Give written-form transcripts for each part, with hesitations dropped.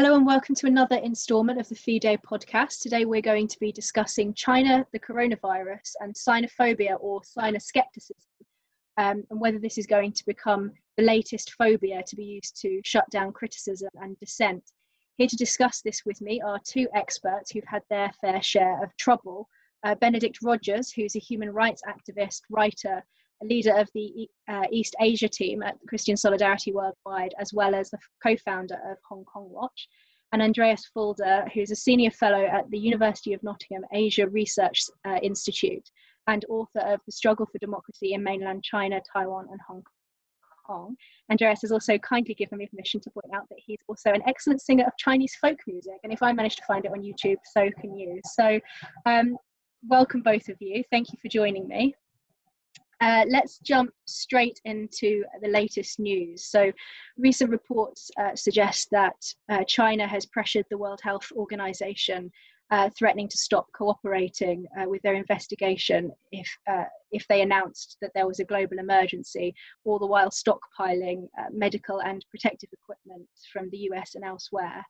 Hello and welcome to another instalment of the FIDE podcast. Today we're going to be discussing China, the coronavirus, and Sinophobia or Sino-scepticism, and whether this is going to become the latest phobia to be used to shut down criticism and dissent. Here to discuss this with me are two experts who've had their fair share of trouble. Benedict Rogers, who's a human rights activist, writer, a leader of the East Asia team at Christian Solidarity Worldwide, as well as the co-founder of Hong Kong Watch, and Andreas Fulda, who's a senior fellow at the University of Nottingham Asia Research Institute and author of The Struggle for Democracy in Mainland China, Taiwan and Hong Kong. Andreas has also kindly given me permission to point out that he's also an excellent singer of Chinese folk music, and if I manage to find it on YouTube, so can you. So welcome both of you. Thank you for joining me. Let's jump straight into the latest news. So recent reports suggest that China has pressured the World Health Organization, threatening to stop cooperating with their investigation if they announced that there was a global emergency, all the while stockpiling medical and protective equipment from the US and elsewhere.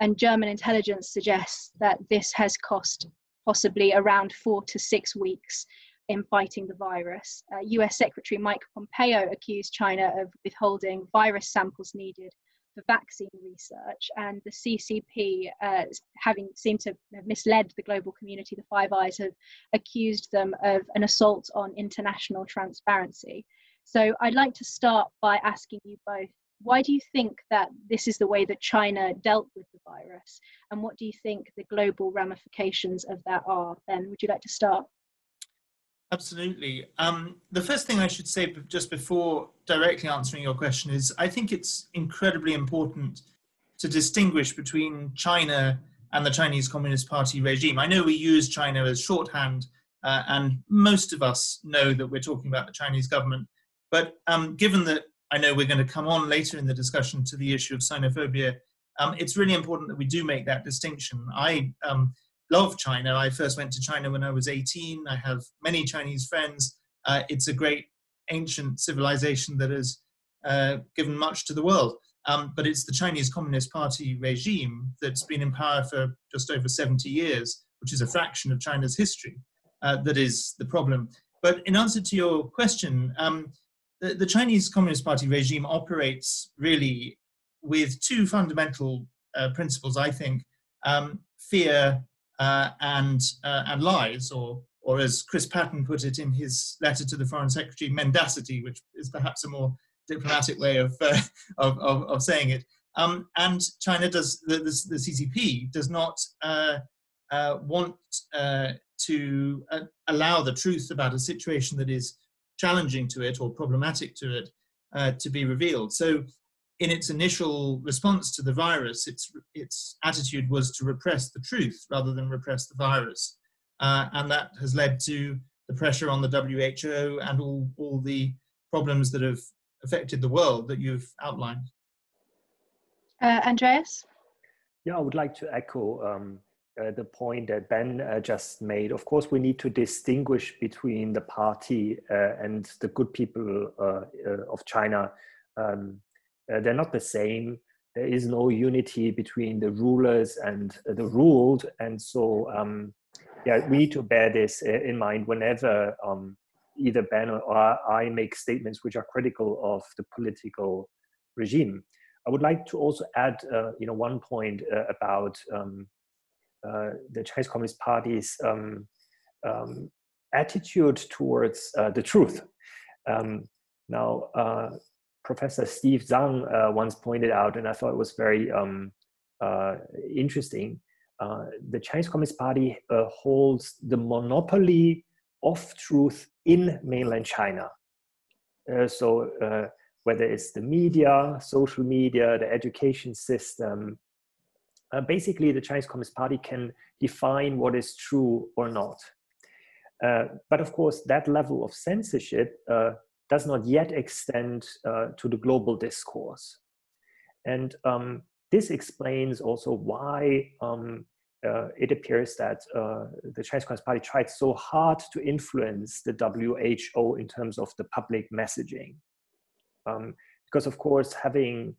And German intelligence suggests that this has cost possibly around 4 to 6 weeks in fighting the virus. US Secretary Mike Pompeo accused China of withholding virus samples needed for vaccine research, and the CCP, having seemed to have misled the global community, the Five Eyes, have accused them of an assault on international transparency. So I'd like to start by asking you both, why do you think that this is the way that China dealt with the virus? And what do you think the global ramifications of that are? Ben, would you like to start? Absolutely. The first thing I should say just before directly answering your question is I think it's incredibly important to distinguish between China and the Chinese Communist Party regime. I know we use China as shorthand, and most of us know that we're talking about the Chinese government. But given that I know we're going to come on later in the discussion to the issue of Sinophobia, it's really important that we do make that distinction. I love China. I first went to China when I was 18. I have many Chinese friends. It's a great ancient civilization that has given much to the world. But it's the Chinese Communist Party regime that's been in power for just over 70 years, which is a fraction of China's history, that is the problem. But in answer to your question, the Chinese Communist Party regime operates really with two fundamental principles, I think, fear and lies, or as Chris Patten put it in his letter to the Foreign Secretary, mendacity, which is perhaps a more diplomatic way of saying it. And China does, the CCP does not want to allow the truth about a situation that is challenging to it or problematic to it to be revealed. So in its initial response to the virus, its attitude was to repress the truth rather than repress the virus. And that has led to the pressure on the WHO and all the problems that have affected the world that you've outlined. Andreas? Yeah, I would like to echo the point that Ben just made. Of course, we need to distinguish between the party and the good people of China. They're not the same. There is no unity between the rulers and the ruled. And so, yeah, we need to bear this in mind whenever either Ben or I make statements which are critical of the political regime. I would like to also add, one point about the Chinese Communist Party's attitude towards the truth. Professor Steve Tsang once pointed out, and I thought it was very interesting, the Chinese Communist Party holds the monopoly of truth in mainland China. So whether it's the media, social media, the education system, basically the Chinese Communist Party can define what is true or not. But of course, that level of censorship does not yet extend to the global discourse. And this explains also why it appears that the Chinese Communist Party tried so hard to influence the WHO in terms of the public messaging. Because of course, having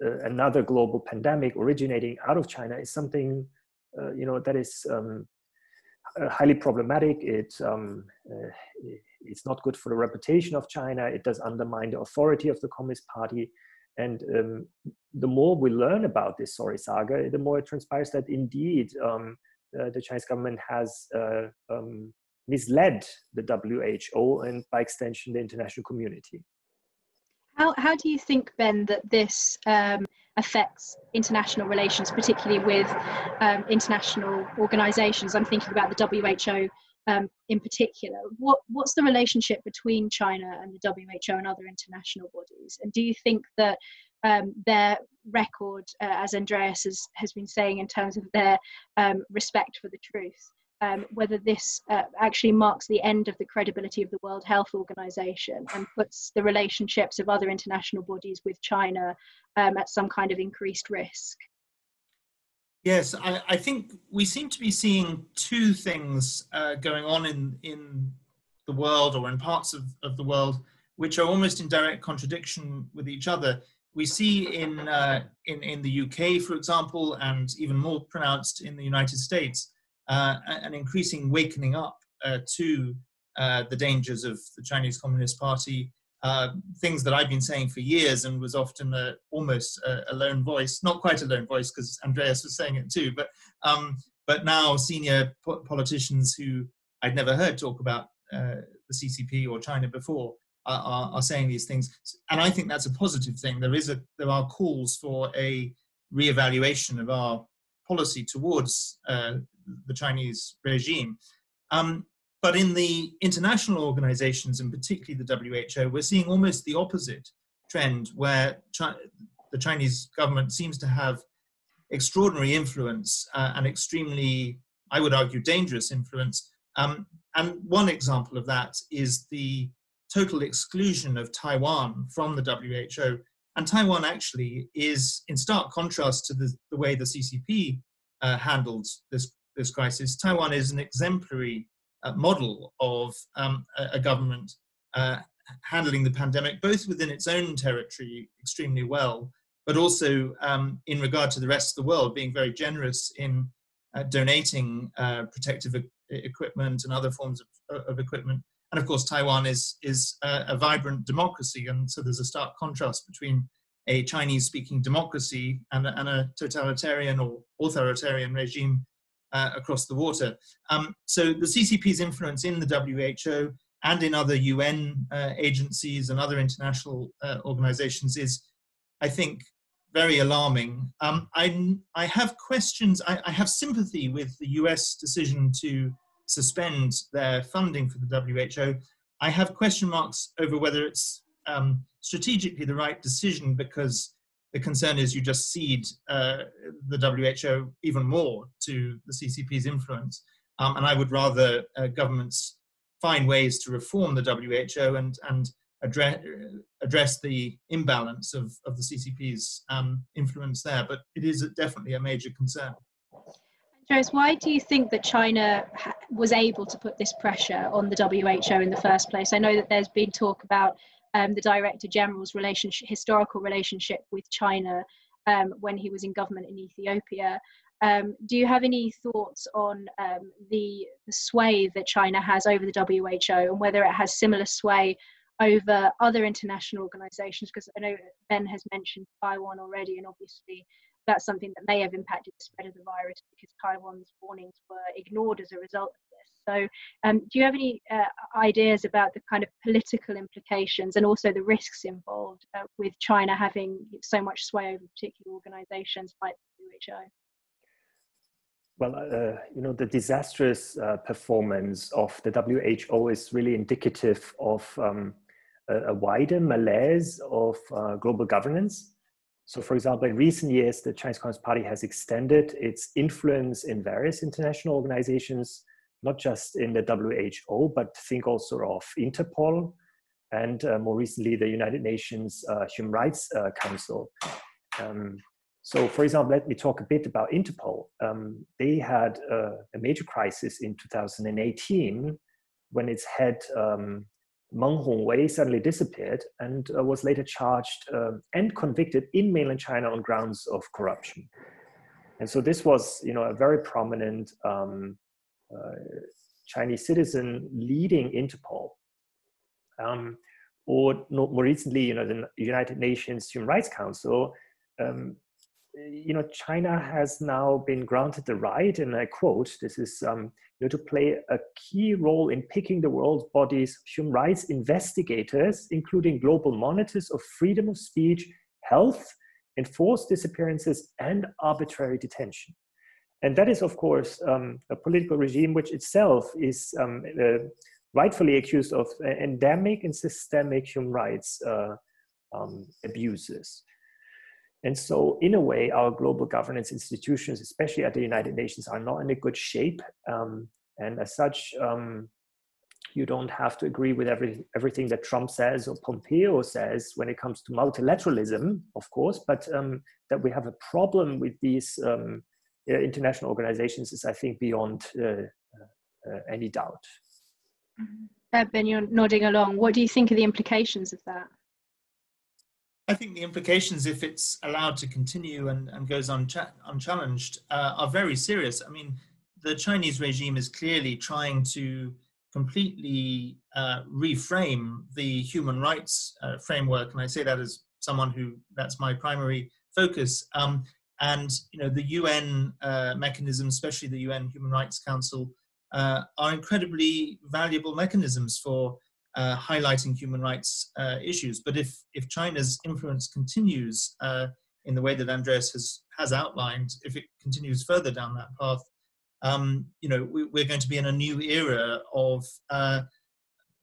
another global pandemic originating out of China is something, you know, that is highly problematic. It's not good for the reputation of China. It does undermine the authority of the Communist Party. And the more we learn about this sorry saga, the more it transpires that indeed the Chinese government has misled the WHO and by extension the international community. How do you think, Ben, that this affects international relations, particularly with international organisations? I'm thinking about the WHO in particular. What's the relationship between China and the WHO and other international bodies? And do you think that their record, as Andreas has been saying, in terms of their respect for the truth, whether this actually marks the end of the credibility of the World Health Organization and puts the relationships of other international bodies with China at some kind of increased risk? Yes, I think we seem to be seeing two things going on in the world, or in parts of the world, which are almost in direct contradiction with each other. We see in the UK, for example, and even more pronounced in the United States, an increasing wakening up to the dangers of the Chinese Communist Party, things that I've been saying for years and was often almost a lone voice, not quite a lone voice because Andreas was saying it too, but now senior politicians who I'd never heard talk about the CCP or China before are saying these things. And I think that's a positive thing. There are calls for a re-evaluation of our policy towards the Chinese regime. But in the international organizations, and particularly the WHO, we're seeing almost the opposite trend, where the Chinese government seems to have extraordinary influence and extremely, I would argue, dangerous influence. And one example of that is the total exclusion of Taiwan from the WHO. And Taiwan actually is in stark contrast to the way the CCP handled this crisis. Taiwan is an exemplary model of a government handling the pandemic, both within its own territory extremely well, but also in regard to the rest of the world, being very generous in donating protective equipment and other forms of equipment. And of course, Taiwan is a vibrant democracy, and so there's a stark contrast between a Chinese-speaking democracy and a totalitarian or authoritarian regime across the water. So the CCP's influence in the WHO and in other UN agencies and other international organizations is, I think, very alarming. I have questions. I have sympathy with the US decision to suspend their funding for the WHO. I have question marks over whether it's strategically the right decision, because the concern is you just cede the WHO even more to the CCP's influence. And I would rather governments find ways to reform the WHO and address the imbalance of the CCP's influence there. But it is definitely a major concern. Andreas, why do you think that China was able to put this pressure on the WHO in the first place? I know that there's been talk about the Director General's historical relationship with China when he was in government in Ethiopia. Do you have any thoughts on the sway that China has over the WHO, and whether it has similar sway over other international organisations? Because I know Ben has mentioned Taiwan already, and obviously that's something that may have impacted the spread of the virus because Taiwan's warnings were ignored as a result of this. So do you have any ideas about the kind of political implications and also the risks involved with China having so much sway over particular organizations like the WHO? Well, you know, the disastrous performance of the WHO is really indicative of a wider malaise of global governance. So, for example, in recent years, the Chinese Communist Party has extended its influence in various international organizations, not just in the WHO, but think also of Interpol and more recently, the United Nations Human Rights Council. So, for example, let me talk a bit about Interpol. They had a major crisis in 2018 when its head Meng Hongwei suddenly disappeared and was later charged and convicted in mainland China on grounds of corruption. And so this was, you know, a very prominent Chinese citizen leading Interpol. Or more recently, you know, the United Nations Human Rights Council, you know, China has now been granted the right, and I quote, this is, you know, to play a key role in picking the world body's human rights investigators, including global monitors of freedom of speech, health, enforced disappearances, and arbitrary detention. And that is, of course, a political regime which itself is rightfully accused of endemic and systemic human rights abuses. And so, in a way, our global governance institutions, especially at the United Nations, are not in a good shape. And as such, you don't have to agree with everything that Trump says or Pompeo says when it comes to multilateralism, of course, but that we have a problem with these international organizations is, I think, beyond any doubt. Ben, you're nodding along. What do you think are the implications of that? I think the implications, if it's allowed to continue and goes unchallenged, are very serious. I mean, the Chinese regime is clearly trying to completely reframe the human rights framework, and I say that as someone who, that's my primary focus. And you know, the UN mechanisms, especially the UN Human Rights Council, are incredibly valuable mechanisms for highlighting human rights issues. But if China's influence continues in the way that Andreas has outlined, if it continues further down that path, you know, we're going to be in a new era of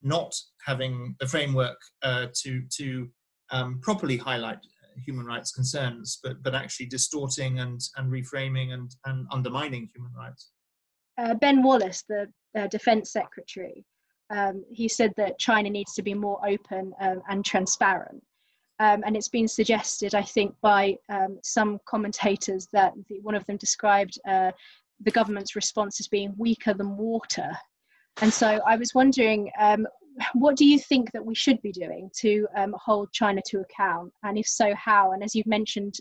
not having the framework to properly highlight human rights concerns, but actually distorting and reframing and undermining human rights. Ben Wallace, the Defense Secretary, he said that China needs to be more open and transparent. And it's been suggested, I think, by some commentators that one of them described the government's response as being weaker than water. And so I was wondering, what do you think that we should be doing to hold China to account? And if so, how? And as you've mentioned,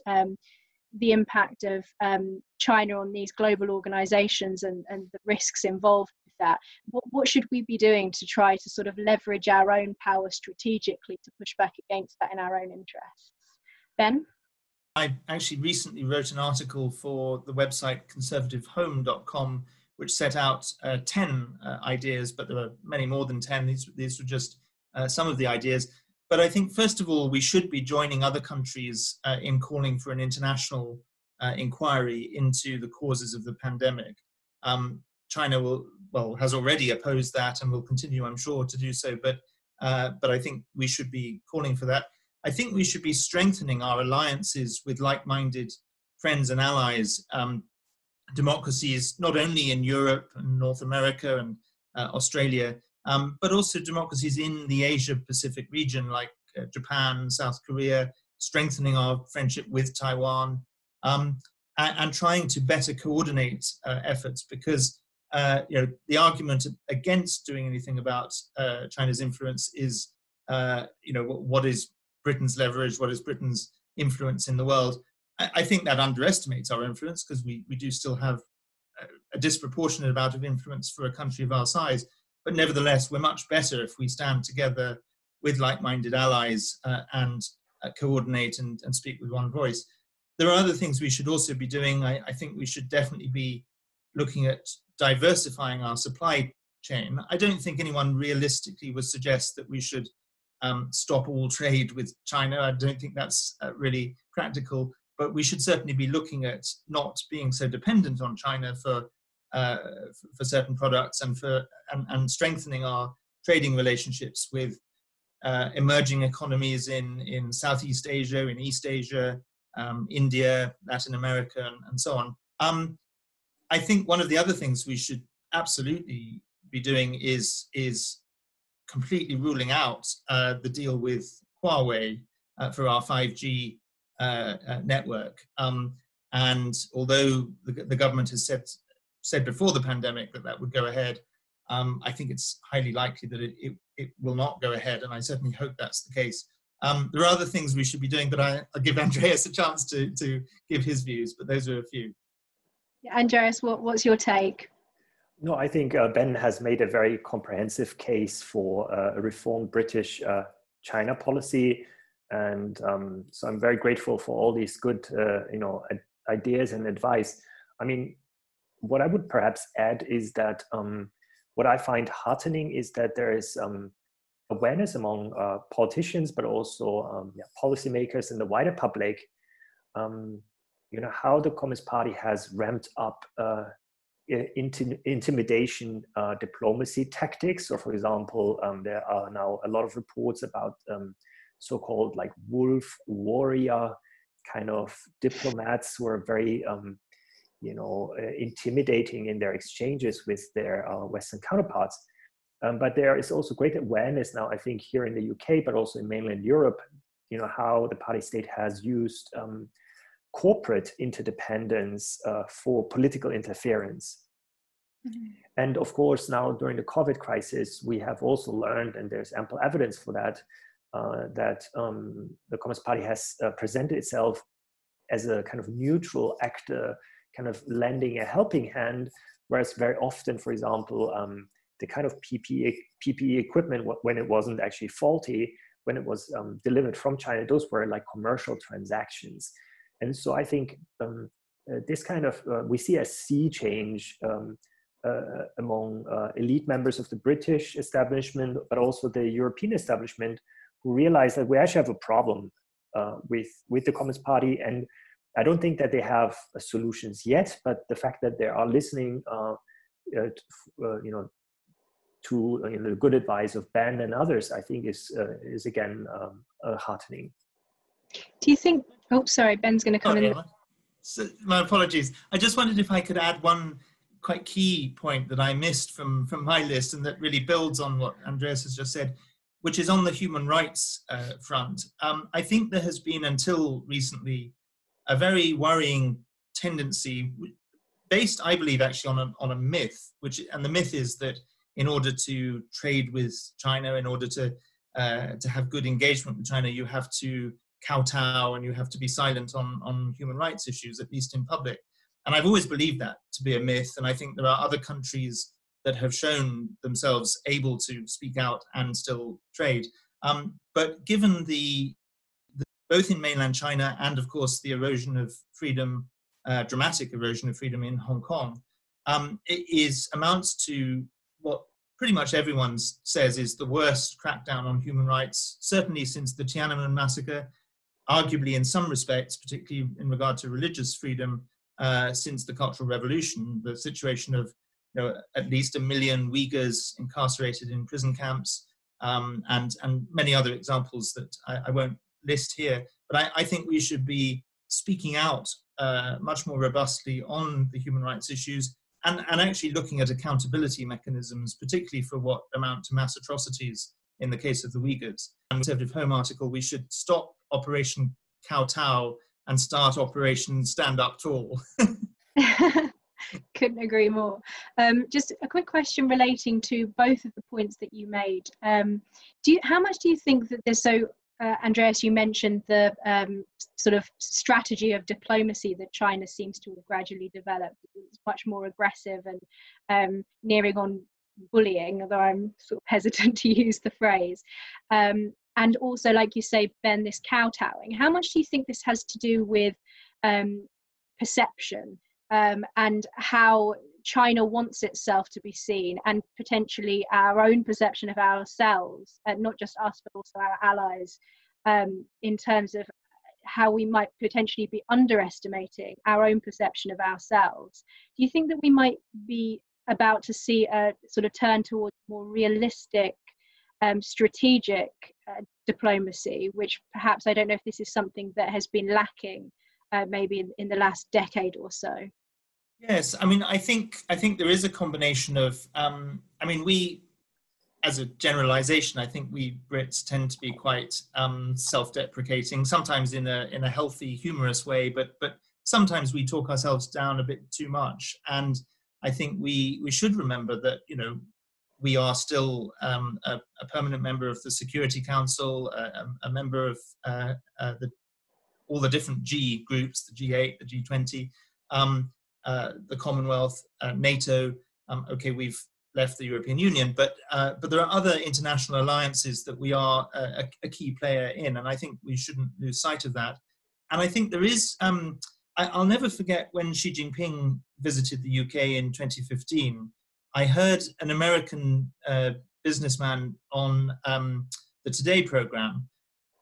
the impact of China on these global organizations and the risks involved with that. What should we be doing to try to sort of leverage our own power strategically to push back against that in our own interests? Ben? I actually recently wrote an article for the website conservativehome.com, which set out 10 ideas, but there were many more than 10. These were just some of the ideas. But I think, first of all, we should be joining other countries in calling for an international inquiry into the causes of the pandemic. China has already opposed that and will continue, I'm sure, to do so. But I think we should be calling for that. I think we should be strengthening our alliances with like-minded friends and allies, democracies not only in Europe and North America and Australia, but also democracies in the Asia-Pacific region like Japan, South Korea, strengthening our friendship with Taiwan, and trying to better coordinate efforts, because you know, the argument against doing anything about China's influence is you know, what is Britain's leverage, what is Britain's influence in the world. I think that underestimates our influence, because we do still have a disproportionate amount of influence for a country of our size. But nevertheless, we're much better if we stand together with like-minded allies and coordinate and speak with one voice. There are other things we should also be doing. I think we should definitely be looking at diversifying our supply chain. I don't think anyone realistically would suggest that we should stop all trade with China. I don't think that's really practical, but we should certainly be looking at not being so dependent on China for certain products and strengthening our trading relationships with emerging economies in Southeast Asia, in East Asia, India, Latin America, and so on. I think one of the other things we should absolutely be doing is completely ruling out the deal with Huawei for our 5G network. And although the government has said before the pandemic that would go ahead, I think it's highly likely that it will not go ahead, and I certainly hope that's the case. There are other things we should be doing, but I'll give Andreas a chance to give his views, but those are a few. Yeah, Andreas, what's your take? No, I think Ben has made a very comprehensive case for a reformed British China policy, and so I'm very grateful for all these good ideas and advice. I mean, what I would perhaps add is that what I find heartening is that there is awareness among politicians, but also policymakers and the wider public, how the Communist Party has ramped up intimidation diplomacy tactics. So, for example, there are now a lot of reports about so-called like wolf warrior kind of diplomats who are very intimidating in their exchanges with their Western counterparts. But there is also great awareness now, I think, here in the UK, but also in mainland Europe, how the party state has used corporate interdependence for political interference. Mm-hmm. And of course, now during the COVID crisis, we have also learned, and there's ample evidence for that, that the Communist Party has presented itself as a kind of neutral actor, kind of lending a helping hand, whereas very often, for example, the kind of PPE equipment, when it wasn't actually faulty, when it was delivered from China, those were like commercial transactions. And so I think this kind of, we see a sea change among elite members of the British establishment, but also the European establishment, who realize that we actually have a problem with the Communist Party. And I don't think that they have solutions yet, but the fact that they are listening to the good advice of Ben and others, I think is again heartening. Do you think, oh, sorry, Ben's going to come in. So, my apologies. I just wondered if I could add one quite key point that I missed from my list, and that really builds on what Andreas has just said, which is on the human rights front. I think there has been, until recently, a very worrying tendency based, I believe, actually on a myth, and the myth is that in order to trade with China, in order to have good engagement with China, you have to kowtow and you have to be silent on human rights issues, at least in public. And I've always believed that to be a myth, and I think there are other countries that have shown themselves able to speak out and still trade. But given both in mainland China and, of course, the erosion of freedom, dramatic erosion of freedom in Hong Kong, amounts to what pretty much everyone says is the worst crackdown on human rights, certainly since the Tiananmen massacre, arguably in some respects, particularly in regard to religious freedom, since the Cultural Revolution, the situation of at least 1 million Uyghurs incarcerated in prison camps, and many other examples that I won't list here. But I think we should be speaking out much more robustly on the human rights issues, and actually looking at accountability mechanisms, particularly for what amount to mass atrocities in the case of the Uyghurs. And with the Conservative Home article, we should stop Operation Kowtow and start Operation Stand Up Tall. Couldn't agree more. Just a quick question relating to both of the points that you made. How much do you think that there's so... Andreas, you mentioned the sort of strategy of diplomacy that China seems to have gradually developed. It's much more aggressive and nearing on bullying, although I'm sort of hesitant to use the phrase. And also, like you say, Ben, this kowtowing. How much do you think this has to do with perception and how China wants itself to be seen, and potentially our own perception of ourselves, and not just us but also our allies, in terms of how we might potentially be underestimating our own perception of ourselves? Do you think that we might be about to see a sort of turn towards more realistic, strategic diplomacy, which perhaps, I don't know if this is something that has been lacking maybe in the last decade or so? Yes, I mean, I think there is a combination of, we, as a generalization, I think we Brits tend to be quite self-deprecating, sometimes in a healthy, humorous way, but sometimes we talk ourselves down a bit too much. And I think we should remember that, we are still a permanent member of the Security Council, a member of all the different G groups, the G8, the G20, the Commonwealth, NATO. Okay, we've left the European Union, but there are other international alliances that we are a key player in, and I think we shouldn't lose sight of that. And I think there is, I'll never forget when Xi Jinping visited the UK in 2015, I heard an American businessman on the Today programme,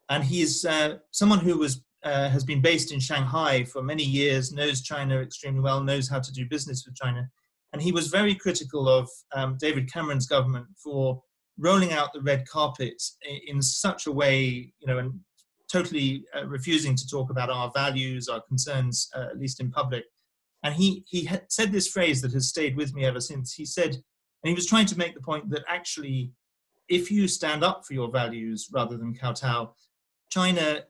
and he is someone who was has been based in Shanghai for many years, knows China extremely well, knows how to do business with China. And he was very critical of David Cameron's government for rolling out the red carpet in such a way, you know, and totally refusing to talk about our values, our concerns, at least in public. And he had said this phrase that has stayed with me ever since. He said, and he was trying to make the point that actually, if you stand up for your values rather than kowtow, China,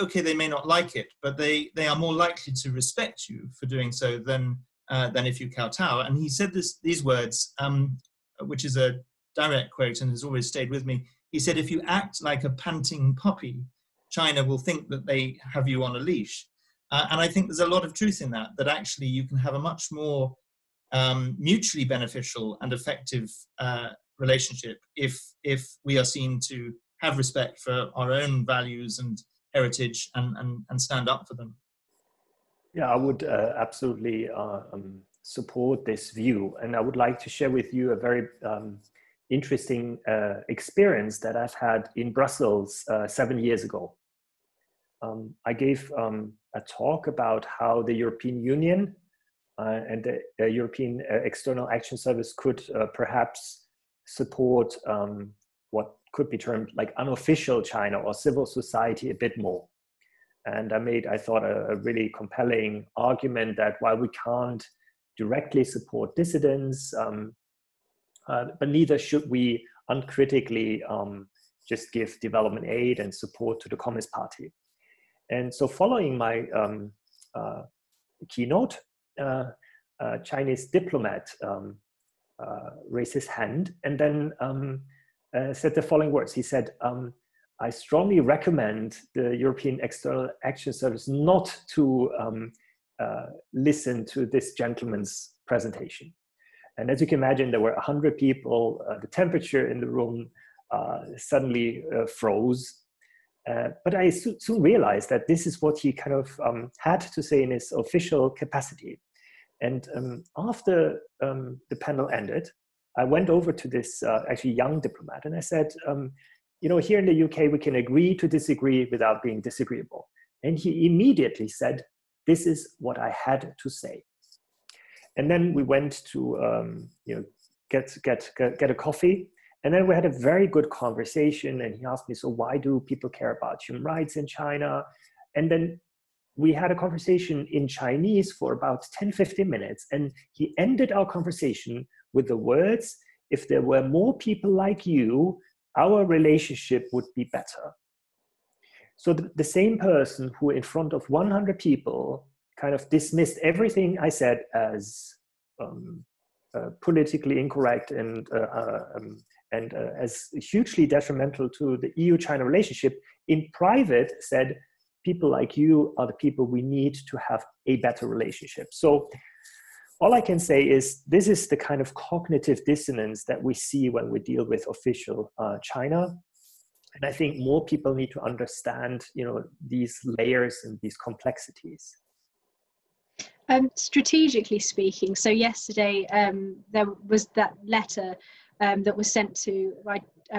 okay, they may not like it, but they are more likely to respect you for doing so than if you kowtow. And he said these words, which is a direct quote and has always stayed with me. He said, if you act like a panting puppy, China will think that they have you on a leash. And I think there's a lot of truth in that, that actually you can have a much more mutually beneficial and effective relationship if we are seen to have respect for our own values and heritage and stand up for them. Yeah, I would absolutely support this view. And I would like to share with you a very interesting experience that I've had in Brussels 7 years ago. I gave a talk about how the European Union and the European External Action Service could perhaps support what could be termed like unofficial China or civil society a bit more. And I made, I thought, a really compelling argument that while we can't directly support dissidents, but neither should we uncritically just give development aid and support to the Communist Party. And so following my keynote, a Chinese diplomat raised his hand and then said the following words. He said, I strongly recommend the European External Action Service not to listen to this gentleman's presentation. And as you can imagine, there were 100 people. The temperature in the room suddenly froze. But I soon realized that this is what he kind of had to say in his official capacity. And after the panel ended, I went over to this actually young diplomat and I said, you know, here in the UK, we can agree to disagree without being disagreeable. And he immediately said, this is what I had to say. And then we went to, you know, get a coffee. And then we had a very good conversation. And he asked me, so why do people care about human rights in China? And then we had a conversation in Chinese for about 10, 15 minutes. And he ended our conversation with the words, if there were more people like you, our relationship would be better. So the same person who in front of 100 people kind of dismissed everything I said as politically incorrect and as hugely detrimental to the EU-China relationship, in private said, people like you are the people we need to have a better relationship. So all I can say is this is the kind of cognitive dissonance that we see when we deal with official China. And I think more people need to understand, you know, these layers and these complexities. Strategically speaking, so yesterday there was that letter that was sent to,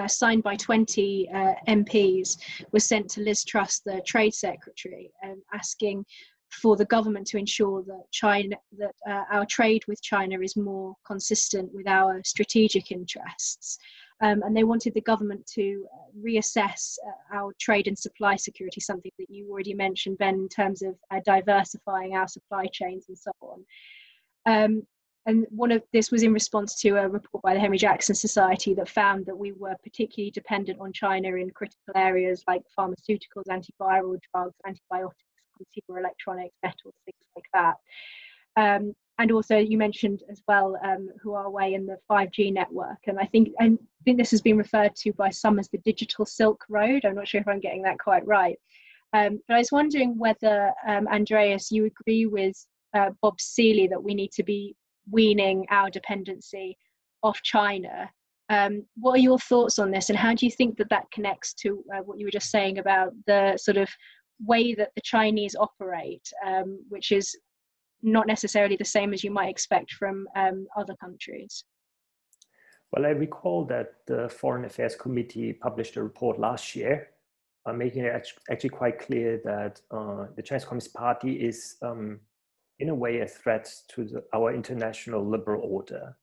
signed by 20 MPs, was sent to Liz Truss, the Trade Secretary, asking for the government to ensure that China, that our trade with China is more consistent with our strategic interests. And they wanted the government to reassess our trade and supply security, something that you already mentioned, Ben, in terms of diversifying our supply chains and so on. And this was in response to a report by the Henry Jackson Society that found that we were particularly dependent on China in critical areas like pharmaceuticals, antiviral drugs, antibiotics, consumer electronics, metals, things like that. And also, you mentioned as well Huawei and the 5G network. And I think this has been referred to by some as the digital Silk Road. I'm not sure if I'm getting that quite right. But I was wondering whether, Andreas, you agree with Bob Seely that we need to be weaning our dependency off China. What are your thoughts on this, and how do you think that that connects to what you were just saying about the sort of way that the Chinese operate, which is not necessarily the same as you might expect from other countries? Well, I recall that the Foreign Affairs Committee published a report last year, making it actually quite clear that the Chinese Communist Party is in a way a threat to our international liberal order.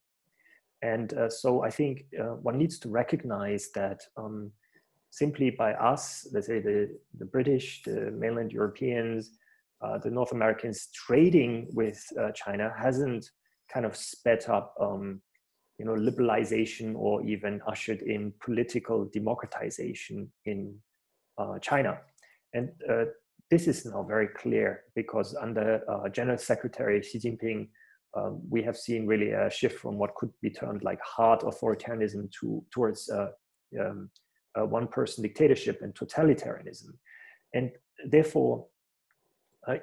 And so I think one needs to recognize that simply by us, let's say the British, the mainland Europeans, the North Americans trading with China hasn't kind of sped up, you know, liberalization or even ushered in political democratization in China. And this is now very clear because under General Secretary Xi Jinping, we have seen really a shift from what could be termed like hard authoritarianism towards one-person dictatorship and totalitarianism. And therefore,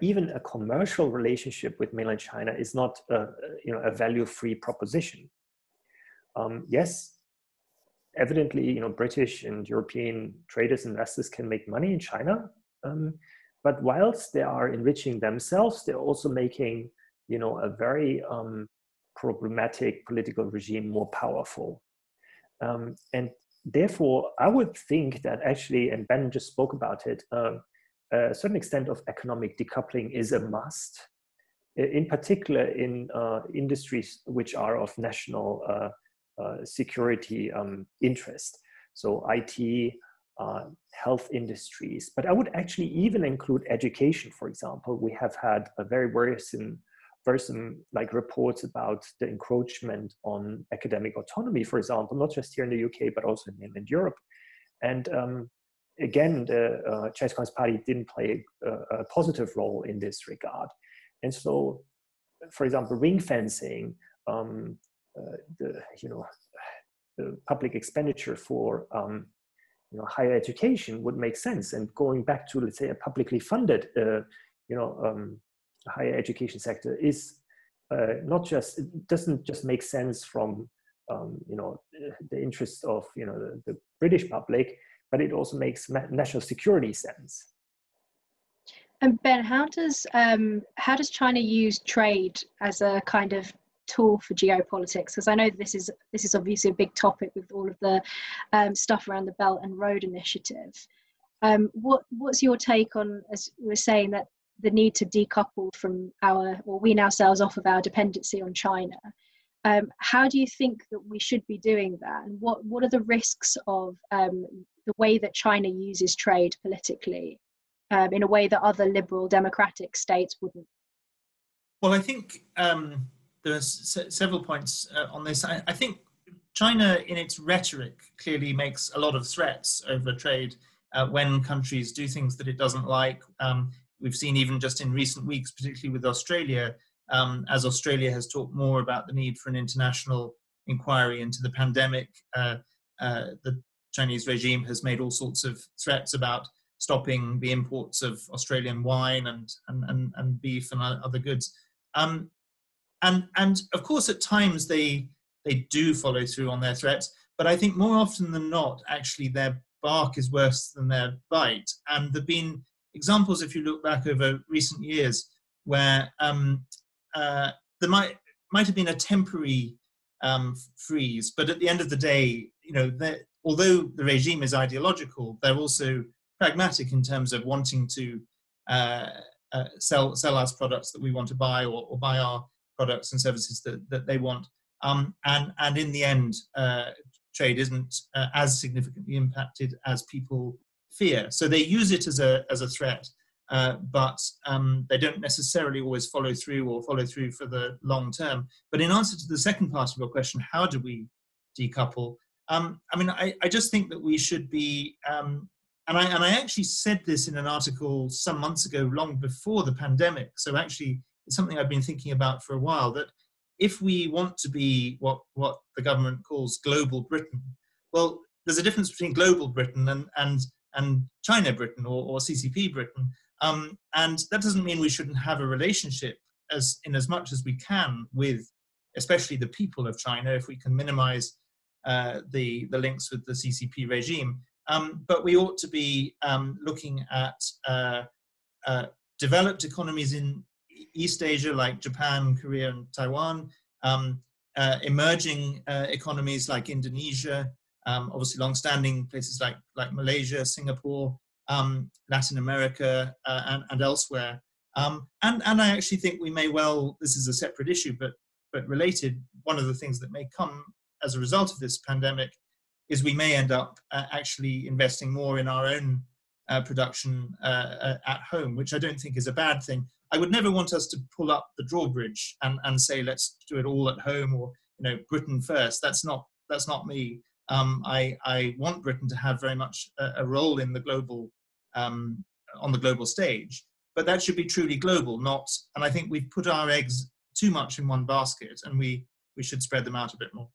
even a commercial relationship with mainland China is not you know, a value-free proposition. Yes, evidently, you know, British and European traders and investors can make money in China, but whilst they are enriching themselves, they're also making, you know, a very problematic political regime more powerful. And therefore, I would think that actually, and Ben just spoke about it, a certain extent of economic decoupling is a must, in particular in industries which are of national security interest. So IT, health industries, but I would actually even include education, for example. We have had a very worrisome like reports about the encroachment on academic autonomy, for example, not just here in the UK, but also in mainland Europe. And again, the Chinese Communist Party didn't play a positive role in this regard. And so, for example, ring fencing, you know, the public expenditure for you know, higher education would make sense. And going back to, let's say, a publicly funded, you know, higher education sector is not just, it doesn't just make sense from you know, the interests of, you know, the British public, but it also makes national security sense. And Ben, how does China use trade as a kind of tool for geopolitics? Because I know this is obviously a big topic with all of the stuff around the Belt and Road Initiative. What's your take on, as we were saying, that the need to decouple from our, or wean ourselves off of our dependency on China? How do you think that we should be doing that? And what are the risks of the way that China uses trade politically in a way that other liberal democratic states wouldn't? Well, I think there are several points on this. I think China in its rhetoric clearly makes a lot of threats over trade when countries do things that it doesn't like. We've seen even just in recent weeks, particularly with Australia, as Australia has talked more about the need for an international inquiry into the pandemic, the Chinese regime has made all sorts of threats about stopping the imports of Australian wine and beef and other goods. And of course, at times they do follow through on their threats, but I think more often than not, actually, their bark is worse than their bite. And there've been examples, if you look back over recent years, where there might have been a temporary freeze, but at the end of the day, you know, although the regime is ideological, they're also pragmatic in terms of wanting to sell us products that we want to buy, or buy our products and services that they want. And in the end, trade isn't as significantly impacted as people fear. So they use it as a threat, but they don't necessarily always follow through for the long term. But in answer to the second part of your question, how do we decouple? I mean, I just think that we should be, and I actually said this in an article some months ago, long before the pandemic. So actually, it's something I've been thinking about for a while, that if we want to be what the government calls global Britain, well, there's a difference between global Britain and China Britain or CCP Britain. And that doesn't mean we shouldn't have a relationship as much as we can with especially the people of China, if we can minimize the links with the CCP regime. But we ought to be looking at developed economies in East Asia, like Japan, Korea, and Taiwan, emerging economies like Indonesia, obviously long-standing places like Malaysia, Singapore, Latin America, and elsewhere. And I actually think we may well, this is a separate issue, but related, one of the things that may come as a result of this pandemic is we may end up actually investing more in our own production at home, which I don't think is a bad thing. I would never want us to pull up the drawbridge and say, let's do it all at home, or, you know, Britain first. That's not me. I want Britain to have very much a role in the global, on the global stage, but that should be truly global, not, and I think we've put our eggs too much in one basket, and we should spread them out a bit more.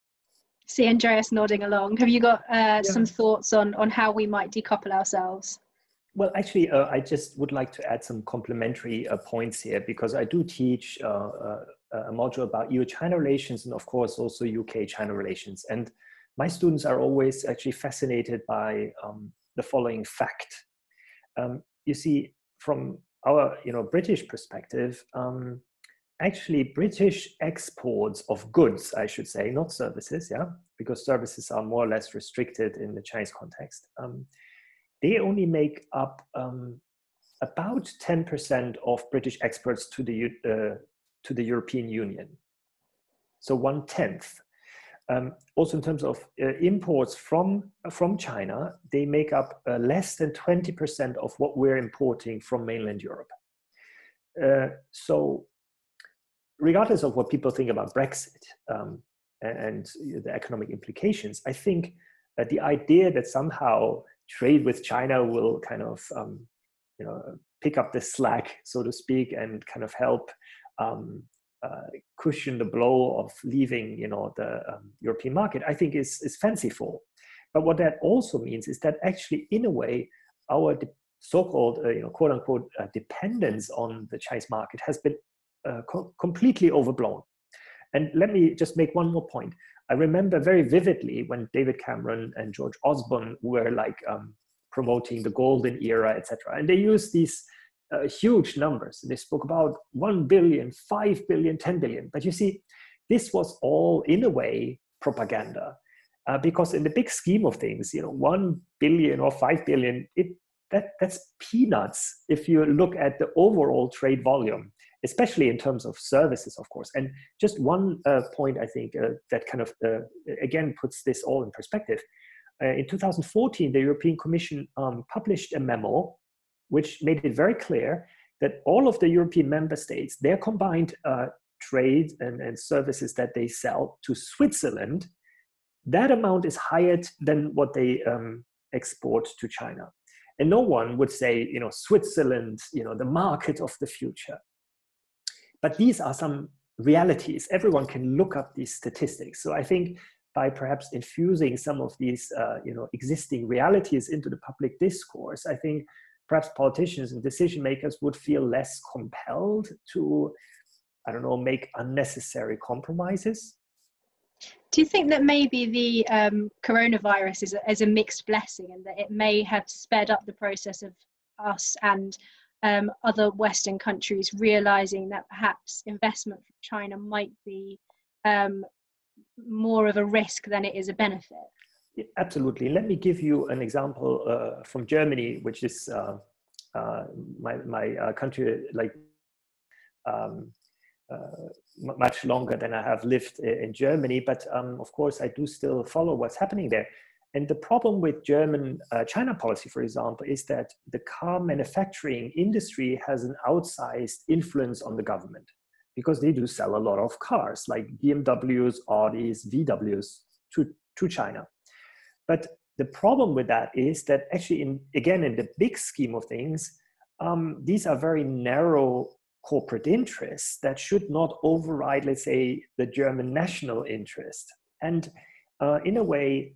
See Andreas nodding along. Have you got some thoughts on how we might decouple ourselves? Well, actually, I just would like to add some complementary points here, because I do teach a module about EU-China relations and, of course, also UK-China relations. And my students are always actually fascinated by the following fact. You see, from our British perspective, actually, British exports of goods, I should say, not services, yeah, because services are more or less restricted in the Chinese context. They only make up about 10% of British exports to the European Union. So 1/10. Also, in terms of imports from China, they make up less than 20% of what we're importing from mainland Europe. So, regardless of what people think about Brexit and the economic implications, I think the idea that somehow trade with China will kind of, pick up the slack, so to speak, and kind of help cushion the blow of leaving, the European market, I think is fanciful. But what that also means is that actually, in a way, our so-called, quote unquote, dependence on the Chinese market has been completely overblown. And let me just make one more point. I remember very vividly when David Cameron and George Osborne were like promoting the golden era, etc. And they used these huge numbers. They spoke about 1 billion, 5 billion, 10 billion. But you see, this was all in a way propaganda, because in the big scheme of things, 1 billion or 5 billion, that's peanuts if you look at the overall trade volume, especially in terms of services, of course. And just one point, I think, that kind of, again, puts this all in perspective. In 2014, the European Commission published a memo which made it very clear that all of the European member states, their combined trade and services that they sell to Switzerland, that amount is higher than what they export to China. And no one would say, Switzerland, the market of the future. But these are some realities. Everyone can look up these statistics. So I think by perhaps infusing some of these, existing realities into the public discourse, I think perhaps politicians and decision makers would feel less compelled to, make unnecessary compromises. Do you think that maybe the coronavirus is a mixed blessing, and that it may have sped up the process of us and other Western countries realizing that perhaps investment from China might be more of a risk than it is a benefit? Yeah, absolutely. Let me give you an example from Germany, which is my country, like much longer than I have lived in Germany. But of course, I do still follow what's happening there. And the problem with German China policy, for example, is that the car manufacturing industry has an outsized influence on the government, because they do sell a lot of cars, like BMWs, Audis, VWs to China. But the problem with that is that actually, in the big scheme of things, these are very narrow corporate interests that should not override, let's say, the German national interest. And in a way,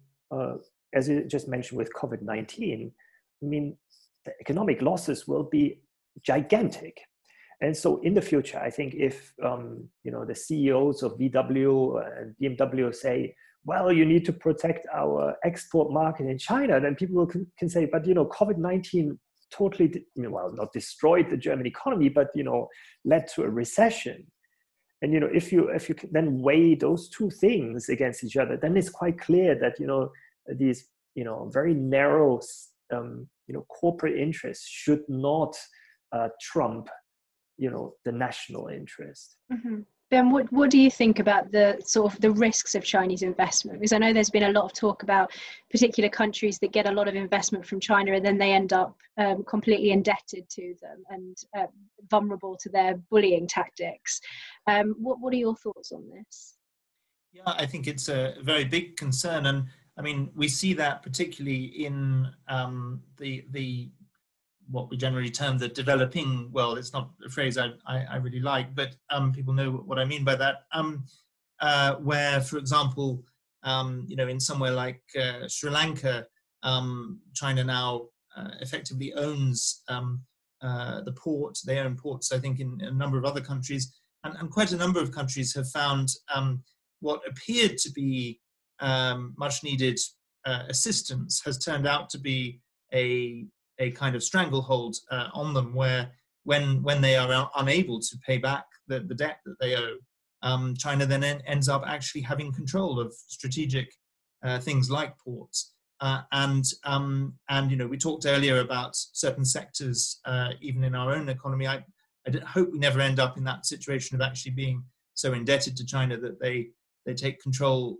as you just mentioned with COVID-19, I mean, the economic losses will be gigantic. And so in the future, I think if, you know, the CEOs of VW and BMW say, well, you need to protect our export market in China, then people can say, but, you know, COVID-19 totally, well, not destroyed the German economy, but, you know, led to a recession. And, you know, if you then weigh those two things against each other, then it's quite clear that, you know, these, you know, very narrow, you know, corporate interests should not trump, you know, the national interest. Mm-hmm. Ben, what do you think about the sort of the risks of Chinese investment? Because I know there's been a lot of talk about particular countries that get a lot of investment from China and then they end up completely indebted to them and vulnerable to their bullying tactics. What are your thoughts on this? Yeah, I think it's a very big concern. And I mean, we see that particularly in the what we generally term the developing world. It's not a phrase I really like, but people know what I mean by that, where, for example, you know, in somewhere like Sri Lanka, China now effectively owns the port. They own ports, I think, in a number of other countries, and quite a number of countries have found what appeared to be much needed assistance has turned out to be a kind of stranglehold on them, where when they are unable to pay back the debt that they owe, China then ends up actually having control of strategic things like ports. And you know, we talked earlier about certain sectors, even in our own economy. I hope we never end up in that situation of actually being so indebted to China that they take control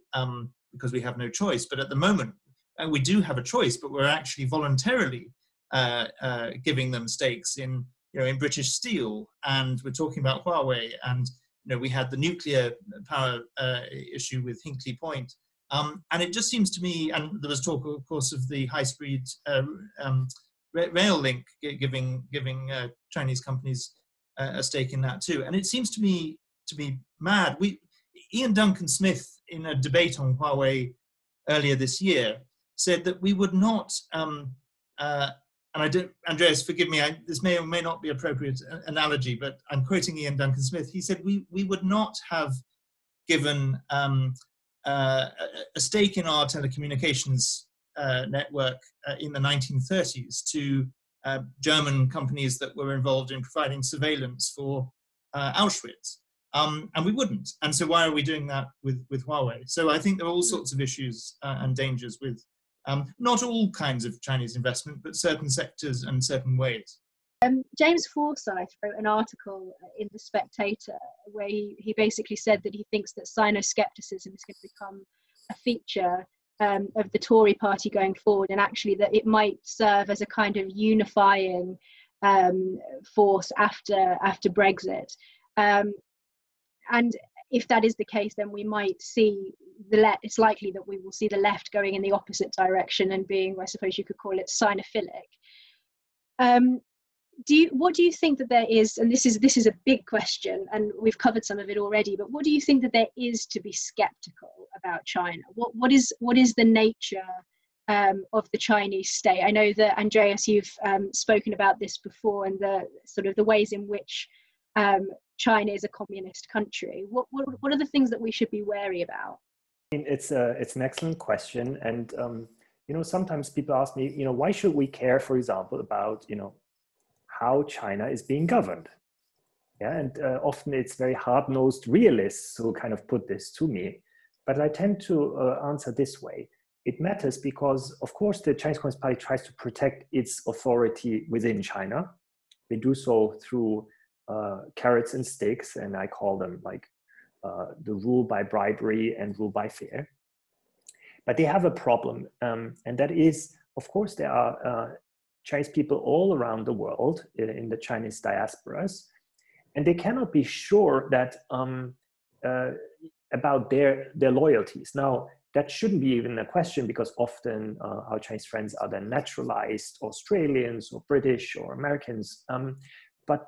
because we have no choice. But at the moment, we do have a choice, but we're actually voluntarily giving them stakes in, you know, in British Steel, and we're talking about Huawei, and you know, we had the nuclear power issue with Hinkley Point, and it just seems to me, and there was talk, of course, of the high-speed rail link giving Chinese companies a stake in that too, and it seems to me to be mad. Ian Duncan Smith, in a debate on Huawei earlier this year, said that we would not. And I don't, Andreas, forgive me, this may or may not be appropriate analogy, but I'm quoting Ian Duncan Smith. He said, we would not have given a stake in our telecommunications network in the 1930s to German companies that were involved in providing surveillance for Auschwitz. And we wouldn't. And so why are we doing that with Huawei? So I think there are all sorts of issues and dangers with not all kinds of Chinese investment, but certain sectors and certain ways. James Forsyth wrote an article in The Spectator where he basically said that he thinks that Sino-scepticism is going to become a feature of the Tory party going forward, and actually that it might serve as a kind of unifying force after Brexit. And if that is the case, then we might see it's likely that we will see the left going in the opposite direction and being, I suppose you could call it, Sinophilic. What do you think that there is, and this is a big question, and we've covered some of it already, but what do you think that there is to be sceptical about China? What is the nature of the Chinese state? I know that, Andreas, you've spoken about this before, and the sort of the ways in which China is a communist country. What are the things that we should be wary about? It's an excellent question, and you know, sometimes people ask me, you know, why should we care, for example, about, you know, how China is being governed? Yeah, and often it's very hard-nosed realists who kind of put this to me, but I tend to answer this way: it matters because, of course, the Chinese Communist Party tries to protect its authority within China. They do so through carrots and sticks, and I call them like the rule by bribery and rule by fear. But they have a problem, and that is, of course, there are Chinese people all around the world in the Chinese diasporas, and they cannot be sure that about their loyalties. Now, that shouldn't be even a question, because often our Chinese friends are then naturalized Australians or British or Americans. But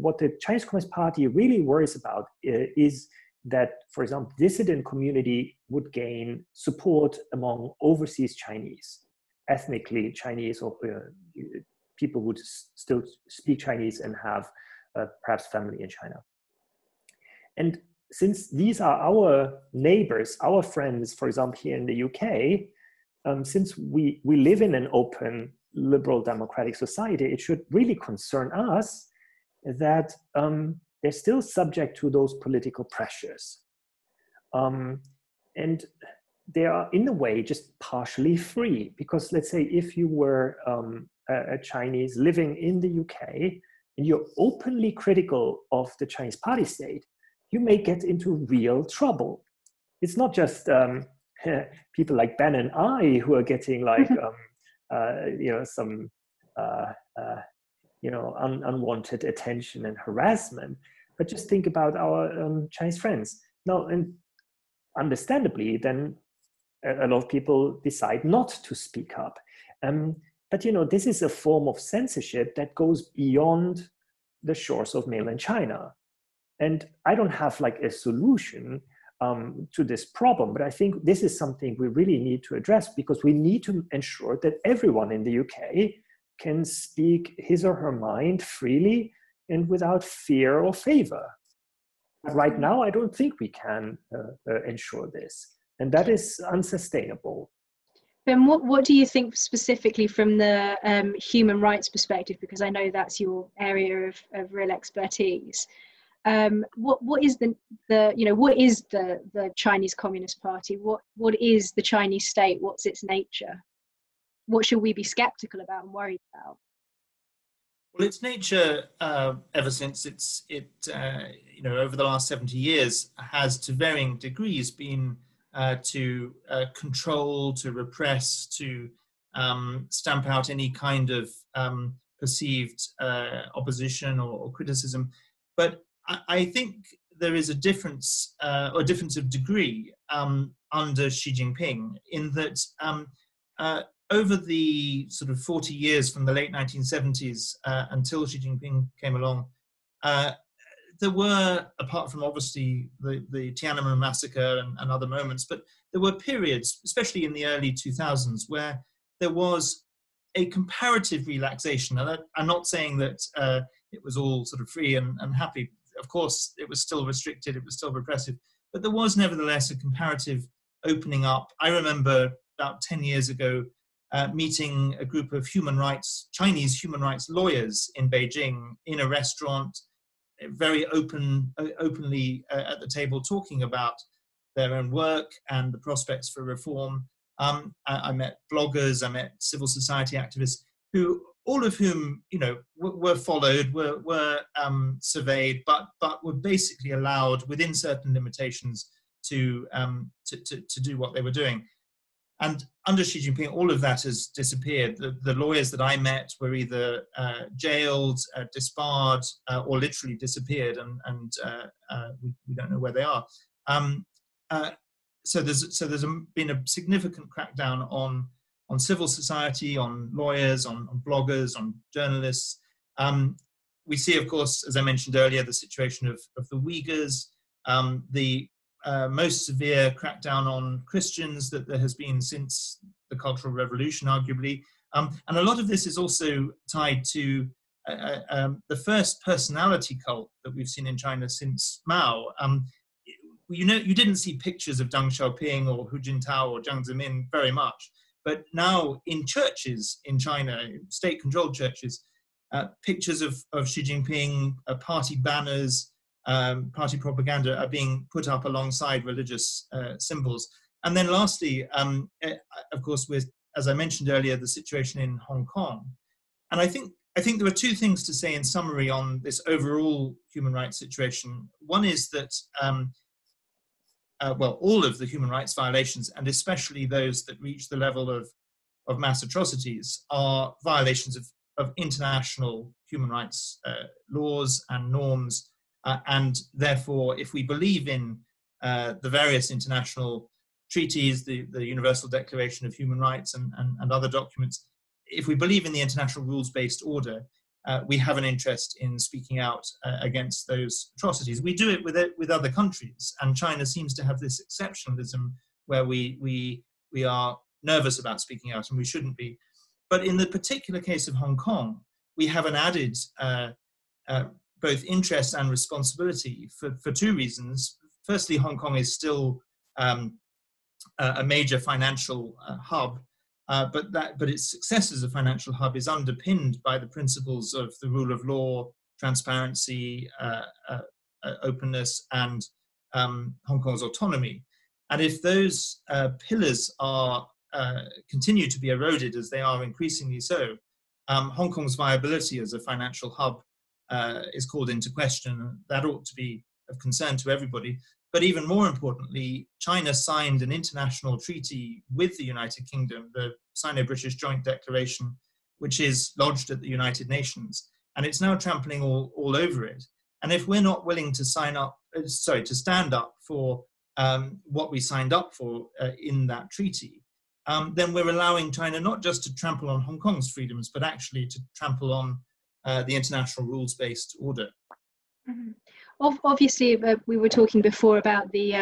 what the Chinese Communist Party really worries about is that, for example, dissident community would gain support among overseas Chinese, ethnically Chinese, or people who still speak Chinese and have perhaps family in China. And since these are our neighbors, our friends, for example, here in the UK, since we live in an open, liberal democratic society, it should really concern us that they're still subject to those political pressures. And they are, in a way, just partially free, because let's say if you were a Chinese living in the UK and you're openly critical of the Chinese party state, you may get into real trouble. It's not just people like Ben and I who are getting like unwanted attention and harassment, but just think about our Chinese friends. Now, and understandably, then a lot of people decide not to speak up. But you know, this is a form of censorship that goes beyond the shores of mainland China. And I don't have like a solution to this problem, but I think this is something we really need to address, because we need to ensure that everyone in the UK can speak his or her mind freely and without fear or favor. But right now, I don't think we can ensure this, and that is unsustainable. Ben, what do you think specifically from the human rights perspective, because I know that's your area of real expertise. What is the what is the Chinese Communist Party? What is the Chinese state? What's its nature? What should we be skeptical about and worried about? Well, its nature, ever since it over the last 70 years, has to varying degrees been to control, to repress, to stamp out any kind of perceived opposition or criticism, but I think there is a difference, or a difference of degree, under Xi Jinping, in that over the sort of 40 years from the late 1970s until Xi Jinping came along, there were, apart from obviously the Tiananmen massacre and other moments, but there were periods, especially in the early 2000s, where there was a comparative relaxation. And I'm not saying that it was all sort of free and happy. Of course, it was still restricted, it was still repressive, but there was nevertheless a comparative opening up. I remember about 10 years ago meeting a group of Chinese human rights lawyers in Beijing in a restaurant, very openly at the table, talking about their own work and the prospects for reform. I met bloggers, I met civil society activists, all of whom were followed, were surveyed, but were basically allowed within certain limitations to do what they were doing. And under Xi Jinping, all of that has disappeared. The lawyers that I met were either jailed, disbarred, or literally disappeared, and we don't know where they are. So there's been a significant crackdown on civil society, on lawyers, on bloggers, on journalists. We see, of course, as I mentioned earlier, the situation of the Uyghurs, the most severe crackdown on Christians that there has been since the Cultural Revolution, arguably. And a lot of this is also tied to the first personality cult that we've seen in China since Mao. You didn't see pictures of Deng Xiaoping or Hu Jintao or Jiang Zemin very much. But now in churches in China, state-controlled churches, pictures of Xi Jinping, party banners, party propaganda are being put up alongside religious symbols. And then lastly, of course, as I mentioned earlier, the situation in Hong Kong. And I think there are two things to say in summary on this overall human rights situation. One is that all of the human rights violations, and especially those that reach the level of mass atrocities, are violations of international human rights laws and norms. And therefore, if we believe in the various international treaties, the Universal Declaration of Human Rights and other documents, if we believe in the international rules-based order, we have an interest in speaking out against those atrocities. We do it with other countries, and China seems to have this exceptionalism where we are nervous about speaking out, and we shouldn't be. But in the particular case of Hong Kong, we have an added both interest and responsibility for two reasons. Firstly, Hong Kong is still a major financial hub, but its success as a financial hub is underpinned by the principles of the rule of law, transparency, openness, and Hong Kong's autonomy. And if those pillars are continue to be eroded, as they are increasingly so, Hong Kong's viability as a financial hub is called into question. That ought to be of concern to everybody. But even more importantly, China signed an international treaty with the United Kingdom, the Sino-British Joint Declaration, which is lodged at the United Nations, and it's now trampling all over it. And if we're not willing to stand up for what we signed up for in that treaty, then we're allowing China not just to trample on Hong Kong's freedoms, but actually to trample on the international rules-based order. Mm-hmm. Obviously, we were talking before about the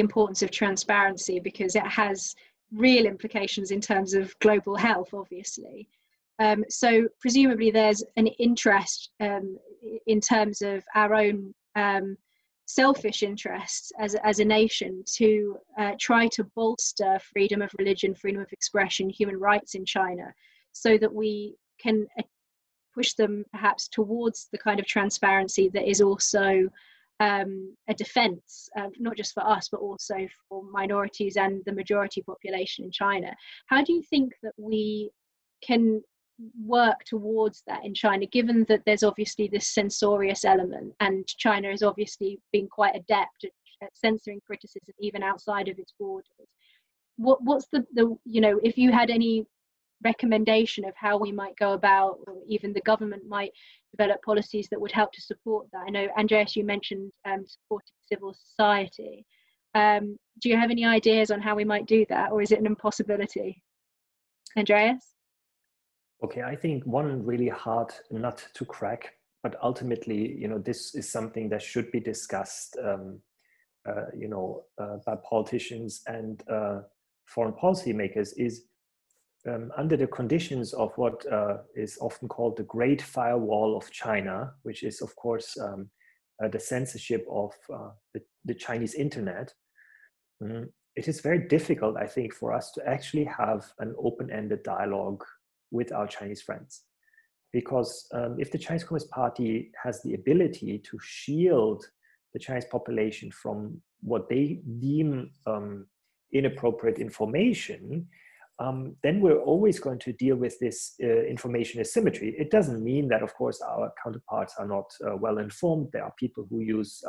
importance of transparency, because it has real implications in terms of global health, obviously. So presumably there's an interest in terms of our own selfish interests as a nation to try to bolster freedom of religion, freedom of expression, human rights in China, so that we can push them perhaps towards the kind of transparency that is also a defense, not just for us, but also for minorities and the majority population in China. How do you think that we can work towards that in China, given that there's obviously this censorious element, and China has obviously been quite adept at censoring criticism even outside of its borders? What's the you know, if you had any recommendation of how we might go about, or even the government might develop policies that would help to support that? I know, Andreas, you mentioned supporting civil society. Do you have any ideas on how we might do that, or is it an impossibility? Andreas? Okay, I think one really hard nut to crack, but ultimately, you know, this is something that should be discussed, you know, by politicians and foreign policy makers, is under the conditions of what is often called the Great Firewall of China, which is, of course, the censorship of the Chinese internet, it is very difficult, I think, for us to actually have an open-ended dialogue with our Chinese friends. Because if the Chinese Communist Party has the ability to shield the Chinese population from what they deem inappropriate information, then we're always going to deal with this information asymmetry. It doesn't mean that, of course, our counterparts are not well informed. There are people who use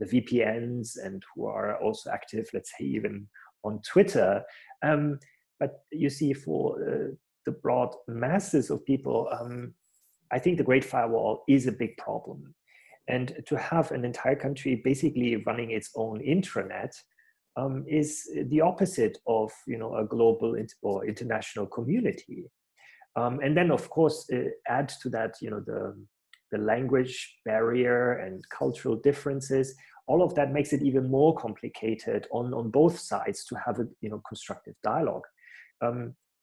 the VPNs and who are also active, let's say, even on Twitter. But you see, for the broad masses of people, I think the Great Firewall is a big problem. And to have an entire country basically running its own intranet is the opposite of, you know, a global or international community. And then, of course, add to that, you know, the language barrier and cultural differences. All of that makes it even more complicated on both sides to have a, you know, constructive dialogue.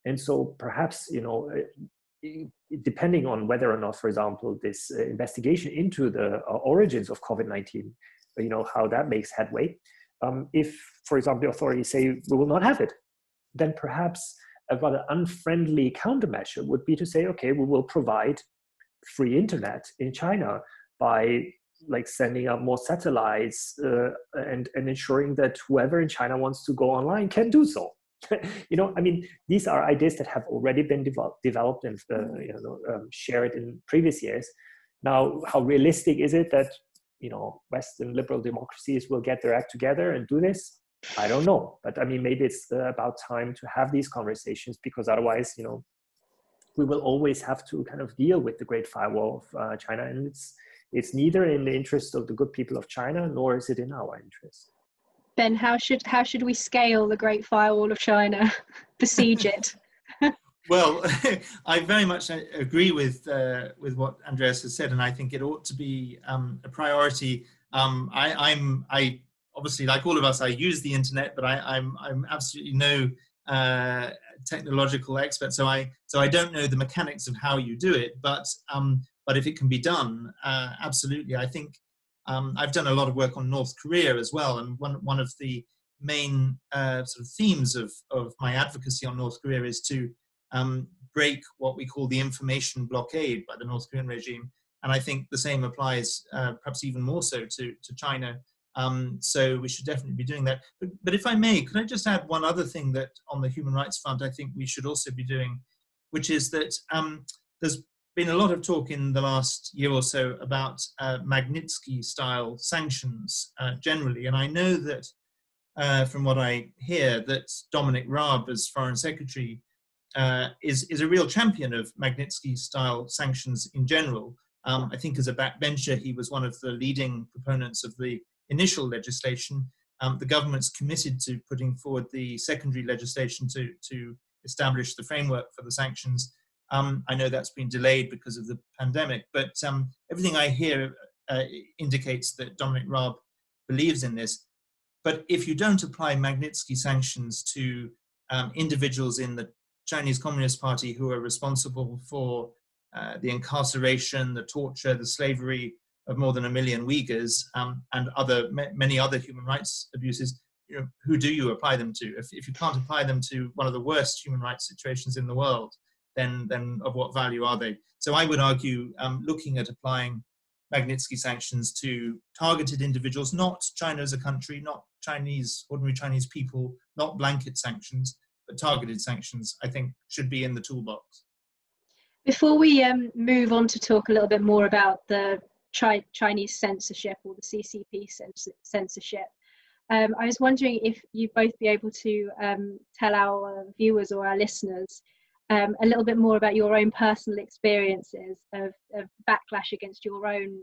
And so perhaps, you know, depending on whether or not, for example, this investigation into the origins of COVID-19, you know, how that makes headway, if, for example, the authorities say we will not have it, then perhaps a rather unfriendly countermeasure would be to say, okay, we will provide free internet in China by like sending up more satellites and ensuring that whoever in China wants to go online can do so. You know, I mean, these are ideas that have already been developed and you know, shared in previous years. Now, how realistic is it that, you know, Western liberal democracies will get their act together and do this? I don't know. But I mean, maybe it's about time to have these conversations, because otherwise, you know, we will always have to kind of deal with the Great Firewall of China. And it's neither in the interest of the good people of China, nor is it in our interest. Ben, how should we scale the Great Firewall of China, besiege it? Well, I very much agree with what Andreas has said, and I think it ought to be a priority. I obviously, like all of us, I use the internet, but I'm absolutely no technological expert, so I don't know the mechanics of how you do it. But if it can be done, absolutely. I think I've done a lot of work on North Korea as well, and one of the main sort of themes of my advocacy on North Korea is to break what we call the information blockade by the North Korean regime. And I think the same applies perhaps even more so to China. So we should definitely be doing that. But if I may, could I just add one other thing that on the human rights front I think we should also be doing, which is that there's been a lot of talk in the last year or so about Magnitsky-style sanctions generally. And I know that from what I hear that Dominic Raab as Foreign Secretary is a real champion of Magnitsky-style sanctions in general. I think as a backbencher, he was one of the leading proponents of the initial legislation. The government's committed to putting forward the secondary legislation to establish the framework for the sanctions. I know that's been delayed because of the pandemic, but everything I hear indicates that Dominic Raab believes in this. But if you don't apply Magnitsky sanctions to individuals in the Chinese Communist Party who are responsible for the incarceration, the torture, the slavery of more than 1 million Uyghurs and many other human rights abuses, you know, who do you apply them to? If you can't apply them to one of the worst human rights situations in the world, then of what value are they? So I would argue looking at applying Magnitsky sanctions to targeted individuals, not China as a country, not Chinese, ordinary Chinese people, not blanket sanctions, but targeted sanctions, I think should be in the toolbox. Before we move on to talk a little bit more about the Chinese censorship or the CCP censorship, I was wondering if you'd both be able to tell our viewers or our listeners a little bit more about your own personal experiences of backlash against your own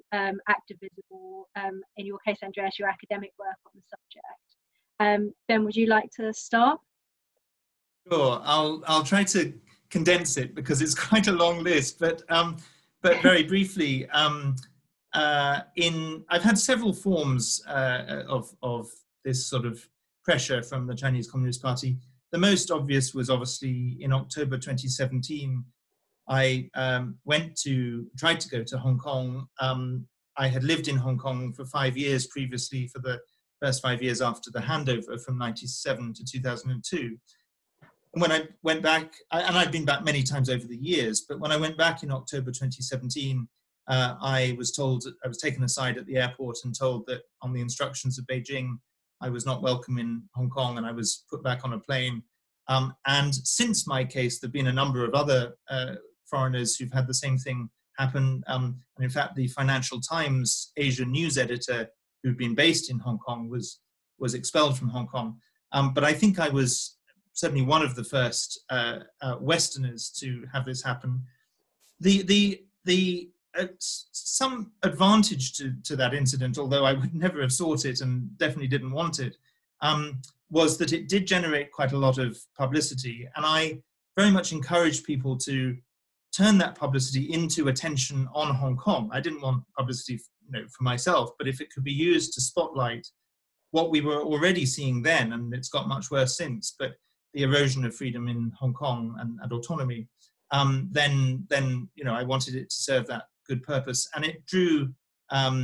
activism or, in your case, Andreas, your academic work on the subject. Ben, would you like to start? Sure, I'll try to condense it because it's quite a long list, but very briefly, I've had several forms of this sort of pressure from the Chinese Communist Party. The most obvious was obviously in October 2017, I tried to go to Hong Kong. I had lived in Hong Kong for 5 years previously, for the first 5 years after the handover from 1997 to 2002. And when I went back, and I've been back many times over the years, but when I went back in October 2017, I was taken aside at the airport and told that on the instructions of Beijing, I was not welcome in Hong Kong and I was put back on a plane. And since my case, there've been a number of other foreigners who've had the same thing happen. And in fact, the Financial Times Asia news editor who'd been based in Hong Kong was expelled from Hong Kong. But I think I was certainly one of the first Westerners to have this happen. Some advantage to that incident, although I would never have sought it and definitely didn't want it, was that it did generate quite a lot of publicity. And I very much encouraged people to turn that publicity into attention on Hong Kong. I didn't want publicity for myself, but if it could be used to spotlight what we were already seeing then, and it's got much worse since, but the erosion of freedom in Hong Kong and autonomy, I wanted it to serve that good purpose. And it drew a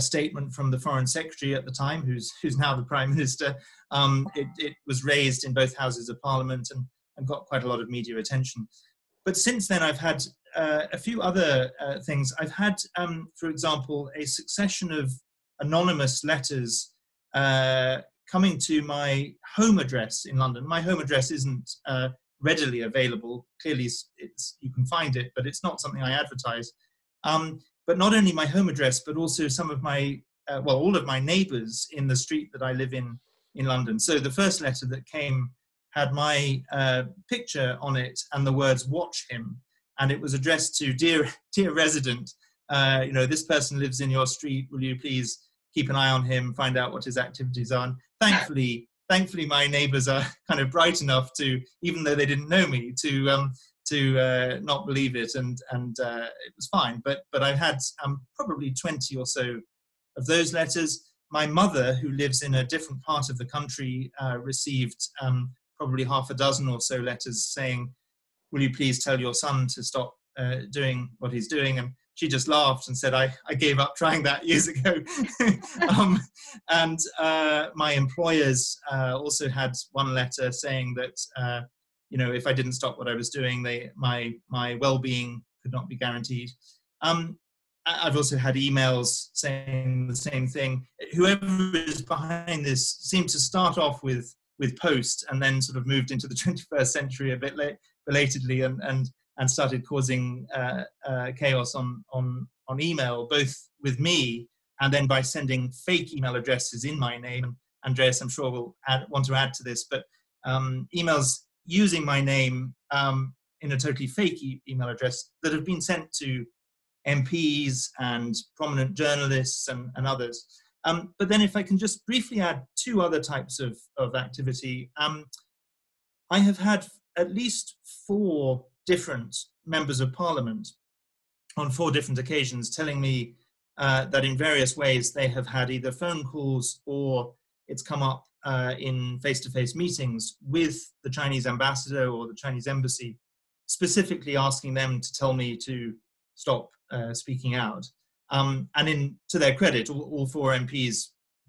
statement from the Foreign Secretary at the time, who's now the Prime Minister. It was raised in both houses of Parliament and got quite a lot of media attention. But since then, I've had a few other things. I've had, for example, a succession of anonymous letters coming to my home address in London. My home address isn't readily available. Clearly, you can find it, but it's not something I advertise. But not only my home address, but also some of my, all of my neighbours in the street that I live in London. So the first letter that came had my picture on it and the words "Watch him," and it was addressed to dear resident. This person lives in your street. Will you please keep an eye on him? Find out what his activities are. And thankfully, thankfully my neighbours are kind of bright enough to, even though they didn't know me, to not believe it, and it was fine. But I've had probably 20 or so of those letters. My mother, who lives in a different part of the country, received probably half a dozen or so letters saying, "Will you please tell your son to stop doing what he's doing?" And she just laughed and said, I gave up trying that years ago. And my employers also had one letter saying that, you know, if I didn't stop what I was doing, my well-being could not be guaranteed. I've also had emails saying the same thing. Whoever is behind this seemed to start off with post and then sort of moved into the 21st century a bit belatedly and started causing chaos on email, both with me and then by sending fake email addresses in my name. Andreas, I'm sure, will want to add to this, but emails using my name in a totally fake email address that have been sent to MPs and prominent journalists and others. But then if I can just briefly add two other types of activity. I have had at least four different members of parliament on four different occasions telling me that in various ways they have had either phone calls or it's come up in face-to-face meetings with the Chinese ambassador or the Chinese embassy, specifically asking them to tell me to stop speaking out. To their credit, all four MPs,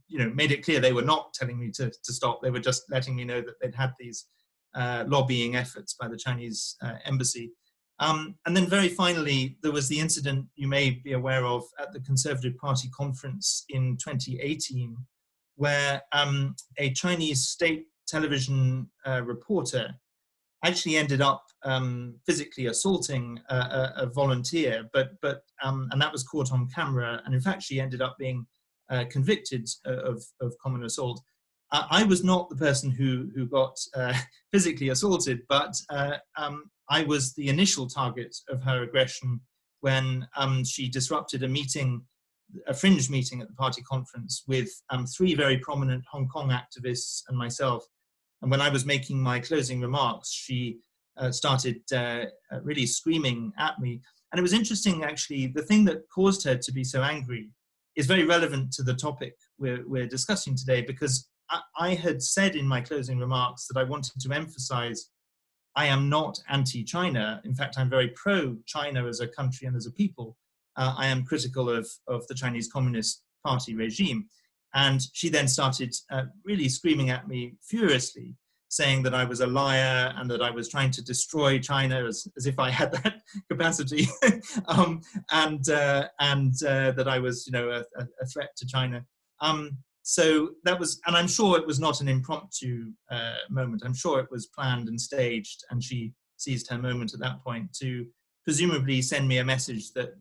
you know, made it clear they were not telling me to stop. They were just letting me know that they'd had these lobbying efforts by the Chinese embassy. And then very finally, there was the incident you may be aware of at the Conservative Party conference in 2018, where a Chinese state television reporter actually ended up physically assaulting a volunteer, and that was caught on camera, and in fact she ended up being convicted of common assault. I was not the person who got physically assaulted, but I was the initial target of her aggression when she disrupted a fringe meeting at the party conference with three very prominent Hong Kong activists and myself. And when I was making my closing remarks, she started really screaming at me. And it was interesting, actually, the thing that caused her to be so angry is very relevant to the topic we're discussing today, because I had said in my closing remarks that I wanted to emphasize I am not anti-China. In fact, I'm very pro-China as a country and as a people. I am critical of the Chinese Communist Party regime. And she then started really screaming at me furiously, saying that I was a liar and that I was trying to destroy China, as if I had that capacity, and that I was, you know, a threat to China. So that was, and I'm sure it was not an impromptu moment. I'm sure it was planned and staged, and she seized her moment at that point to presumably send me a message that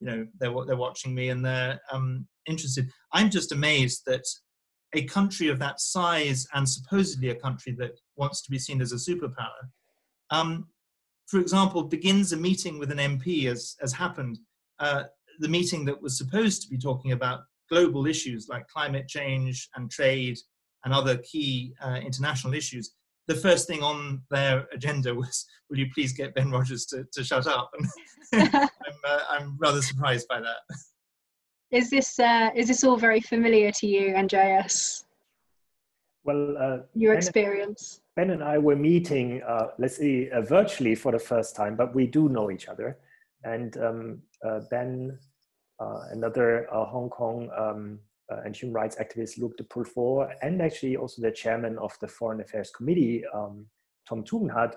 you know, they're watching me and they're interested. I'm just amazed that a country of that size and supposedly a country that wants to be seen as a superpower, for example, begins a meeting with an MP, as has happened, the meeting that was supposed to be talking about global issues like climate change and trade and other key international issues. The first thing on their agenda was, "Will you please get Ben Rogers to shut up?" And I'm rather surprised by that. Is this all very familiar to you, Andreas? Well, your experience. Ben and I were meeting, let's say, virtually for the first time, but we do know each other. And Ben, another Hong Kong and human rights activist Luke de Pulfour, and actually also the chairman of the Foreign Affairs Committee, Tom Tugendhat,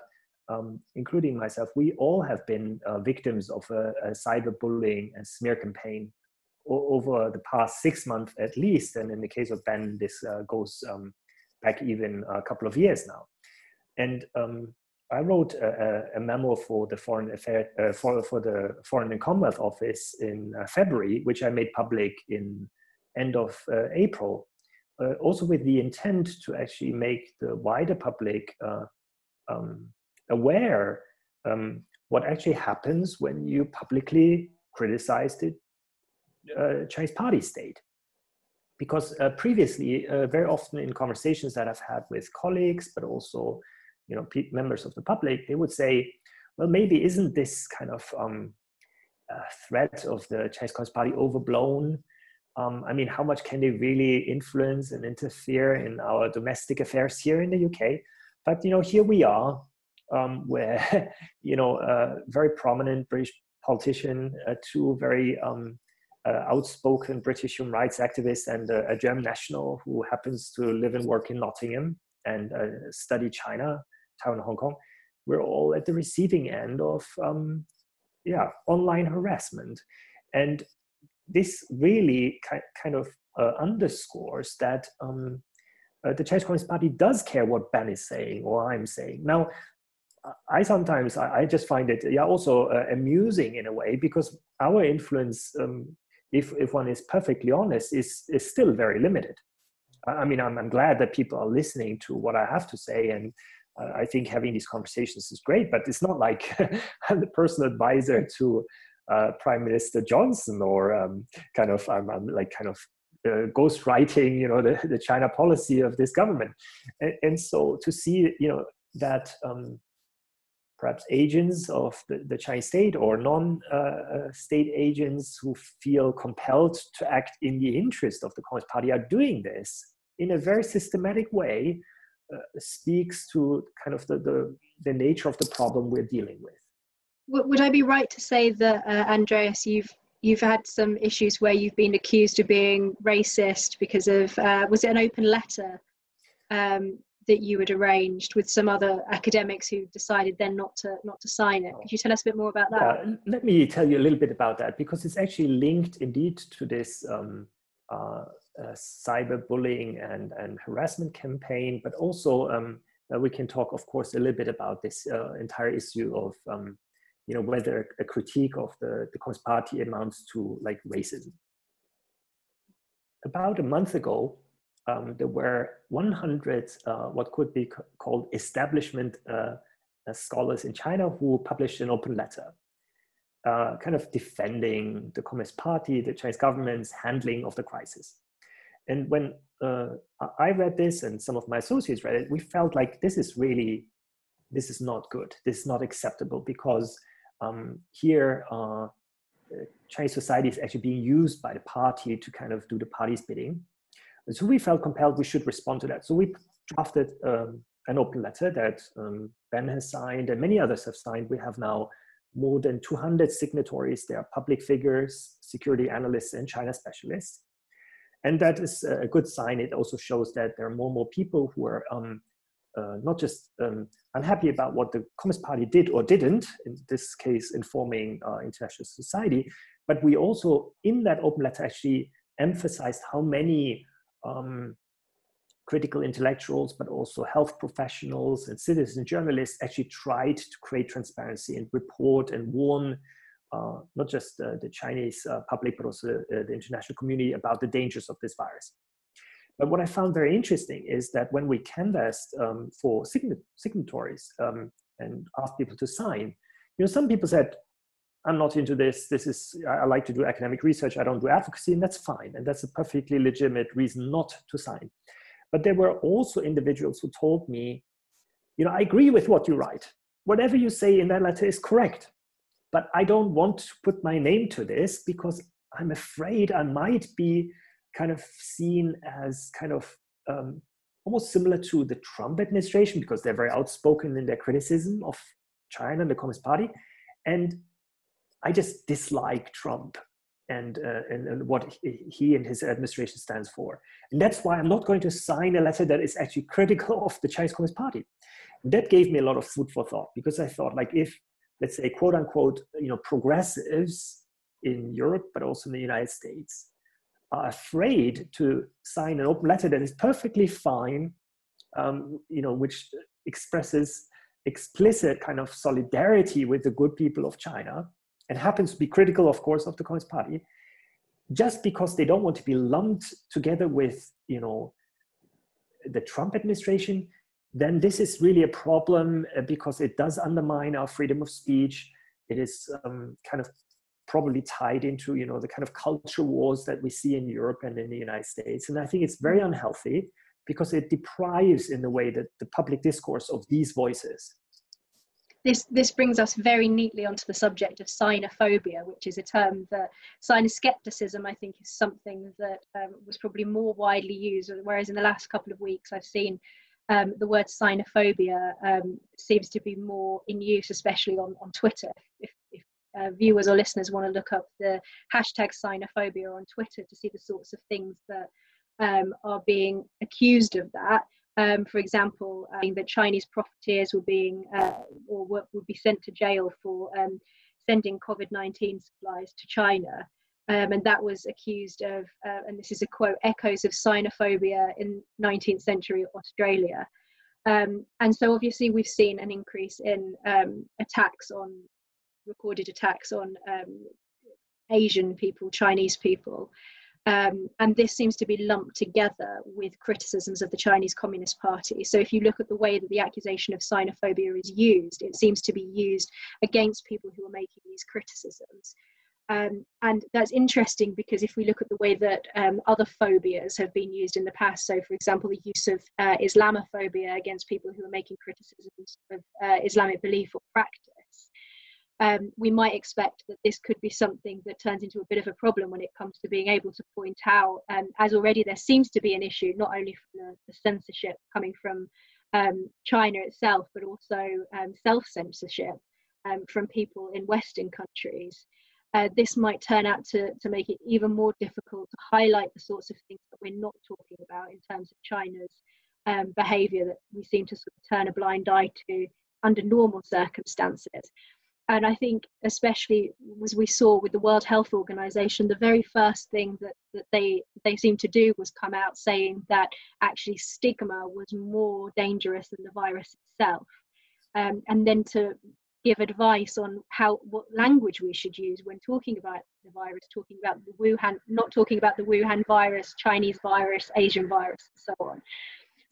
including myself, we all have been victims of a cyberbullying and smear campaign over the past 6 months at least. And in the case of Ben, this goes back even a couple of years now. And I wrote a memo for the Foreign and Commonwealth Office in February, which I made public in end of April, also with the intent to actually make the wider public aware what actually happens when you publicly criticize the Chinese party state. Because previously, very often in conversations that I've had with colleagues, but also, you know, members of the public, they would say, well, maybe isn't this kind of threat of the Chinese Communist Party overblown? I mean, how much can they really influence and interfere in our domestic affairs here in the UK? But, you know, here we are, where, you know, a very prominent British politician, two very outspoken British human rights activists, and a German national who happens to live and work in Nottingham and study China, Taiwan, Hong Kong. We're all at the receiving end of, online harassment. And this really kind of underscores that the Chinese Communist Party does care what Ben is saying or I'm saying. Now, I just find it also amusing in a way, because our influence, if one is perfectly honest, is still very limited. I mean, I'm glad that people are listening to what I have to say, and I think having these conversations is great, but it's not like I'm the personal advisor to Prime Minister Johnson, or ghostwriting, you know, the China policy of this government. And so to see, you know, that perhaps agents of the Chinese state or non-state agents who feel compelled to act in the interest of the Communist Party are doing this in a very systematic way speaks to kind of the nature of the problem we're dealing with. Would I be right to say that, Andreas, you've had some issues where you've been accused of being racist because of, was it an open letter that you had arranged with some other academics who decided then not to sign it? Could you tell us a bit more about that? Let me tell you a little bit about that, because it's actually linked indeed to this cyberbullying and harassment campaign, but also we can talk, of course, a little bit about this entire issue of you know, whether a critique of the Communist Party amounts to like racism. About a month ago, there were 100 what could be called establishment scholars in China who published an open letter, kind of defending the Communist Party, the Chinese government's handling of the crisis. And when I read this, and some of my associates read it, we felt like this is not good. This is not acceptable, because here Chinese society is actually being used by the party to kind of do the party's bidding. So we felt compelled we should respond to that. So we drafted an open letter that Ben has signed and many others have signed. We have now more than 200 signatories. They are public figures, security analysts, and China specialists. And that is a good sign. It also shows that there are more and more people who are not just unhappy about what the Communist Party did or didn't, in this case informing international society, but we also, in that open letter, actually emphasized how many critical intellectuals, but also health professionals and citizen journalists actually tried to create transparency and report and warn not just the Chinese public, but also the international community about the dangers of this virus. But what I found very interesting is that when we canvassed for signatories and asked people to sign, you know, some people said, I'm not into this. This is, I like to do academic research. I don't do advocacy, and that's fine. And that's a perfectly legitimate reason not to sign. But there were also individuals who told me, you know, I agree with what you write. Whatever you say in that letter is correct, but I don't want to put my name to this because I'm afraid I might be kind of seen as kind of almost similar to the Trump administration, because they're very outspoken in their criticism of China and the Communist Party. And I just dislike Trump and what he and his administration stands for. And that's why I'm not going to sign a letter that is actually critical of the Chinese Communist Party. That gave me a lot of food for thought, because I thought, like, if, let's say, quote unquote, you know, progressives in Europe, but also in the United States, are afraid to sign an open letter that is perfectly fine, you know, which expresses explicit kind of solidarity with the good people of China, and happens to be critical, of course, of the Communist Party, just because they don't want to be lumped together with, you know, the Trump administration, then this is really a problem, because it does undermine our freedom of speech. It is kind of probably tied into, you know, the kind of culture wars that we see in Europe and in the United States. And I think it's very unhealthy because it deprives, in the way, that the public discourse of these voices. This brings us very neatly onto the subject of Sinophobia, which is a term that Sino-skepticism, I think, is something that was probably more widely used, whereas in the last couple of weeks I've seen the word Sinophobia seems to be more in use, especially on Twitter. If viewers or listeners want to look up the hashtag Sinophobia on Twitter to see the sorts of things that are being accused of that. For example, the Chinese profiteers were being, would be sent to jail for sending COVID-19 supplies to China. And that was accused of, and this is a quote, echoes of Sinophobia in 19th century Australia. And so obviously we've seen an increase in recorded attacks on Asian people, Chinese people. And this seems to be lumped together with criticisms of the Chinese Communist Party. So if you look at the way that the accusation of Sinophobia is used, it seems to be used against people who are making these criticisms. And that's interesting because if we look at the way that other phobias have been used in the past, so for example, the use of Islamophobia against people who are making criticisms of Islamic belief or practice, we might expect that this could be something that turns into a bit of a problem when it comes to being able to point out, as already there seems to be an issue, not only from the censorship coming from China itself, but also self-censorship from people in Western countries. This might turn out to make it even more difficult to highlight the sorts of things that we're not talking about in terms of China's behaviour that we seem to sort of turn a blind eye to under normal circumstances. And I think, especially as we saw with the World Health Organization, the very first thing that they seemed to do was come out saying that actually stigma was more dangerous than the virus itself. And then to give advice on what language we should use when talking about the virus, talking about the Wuhan, not talking about the Wuhan virus, Chinese virus, Asian virus, and so on.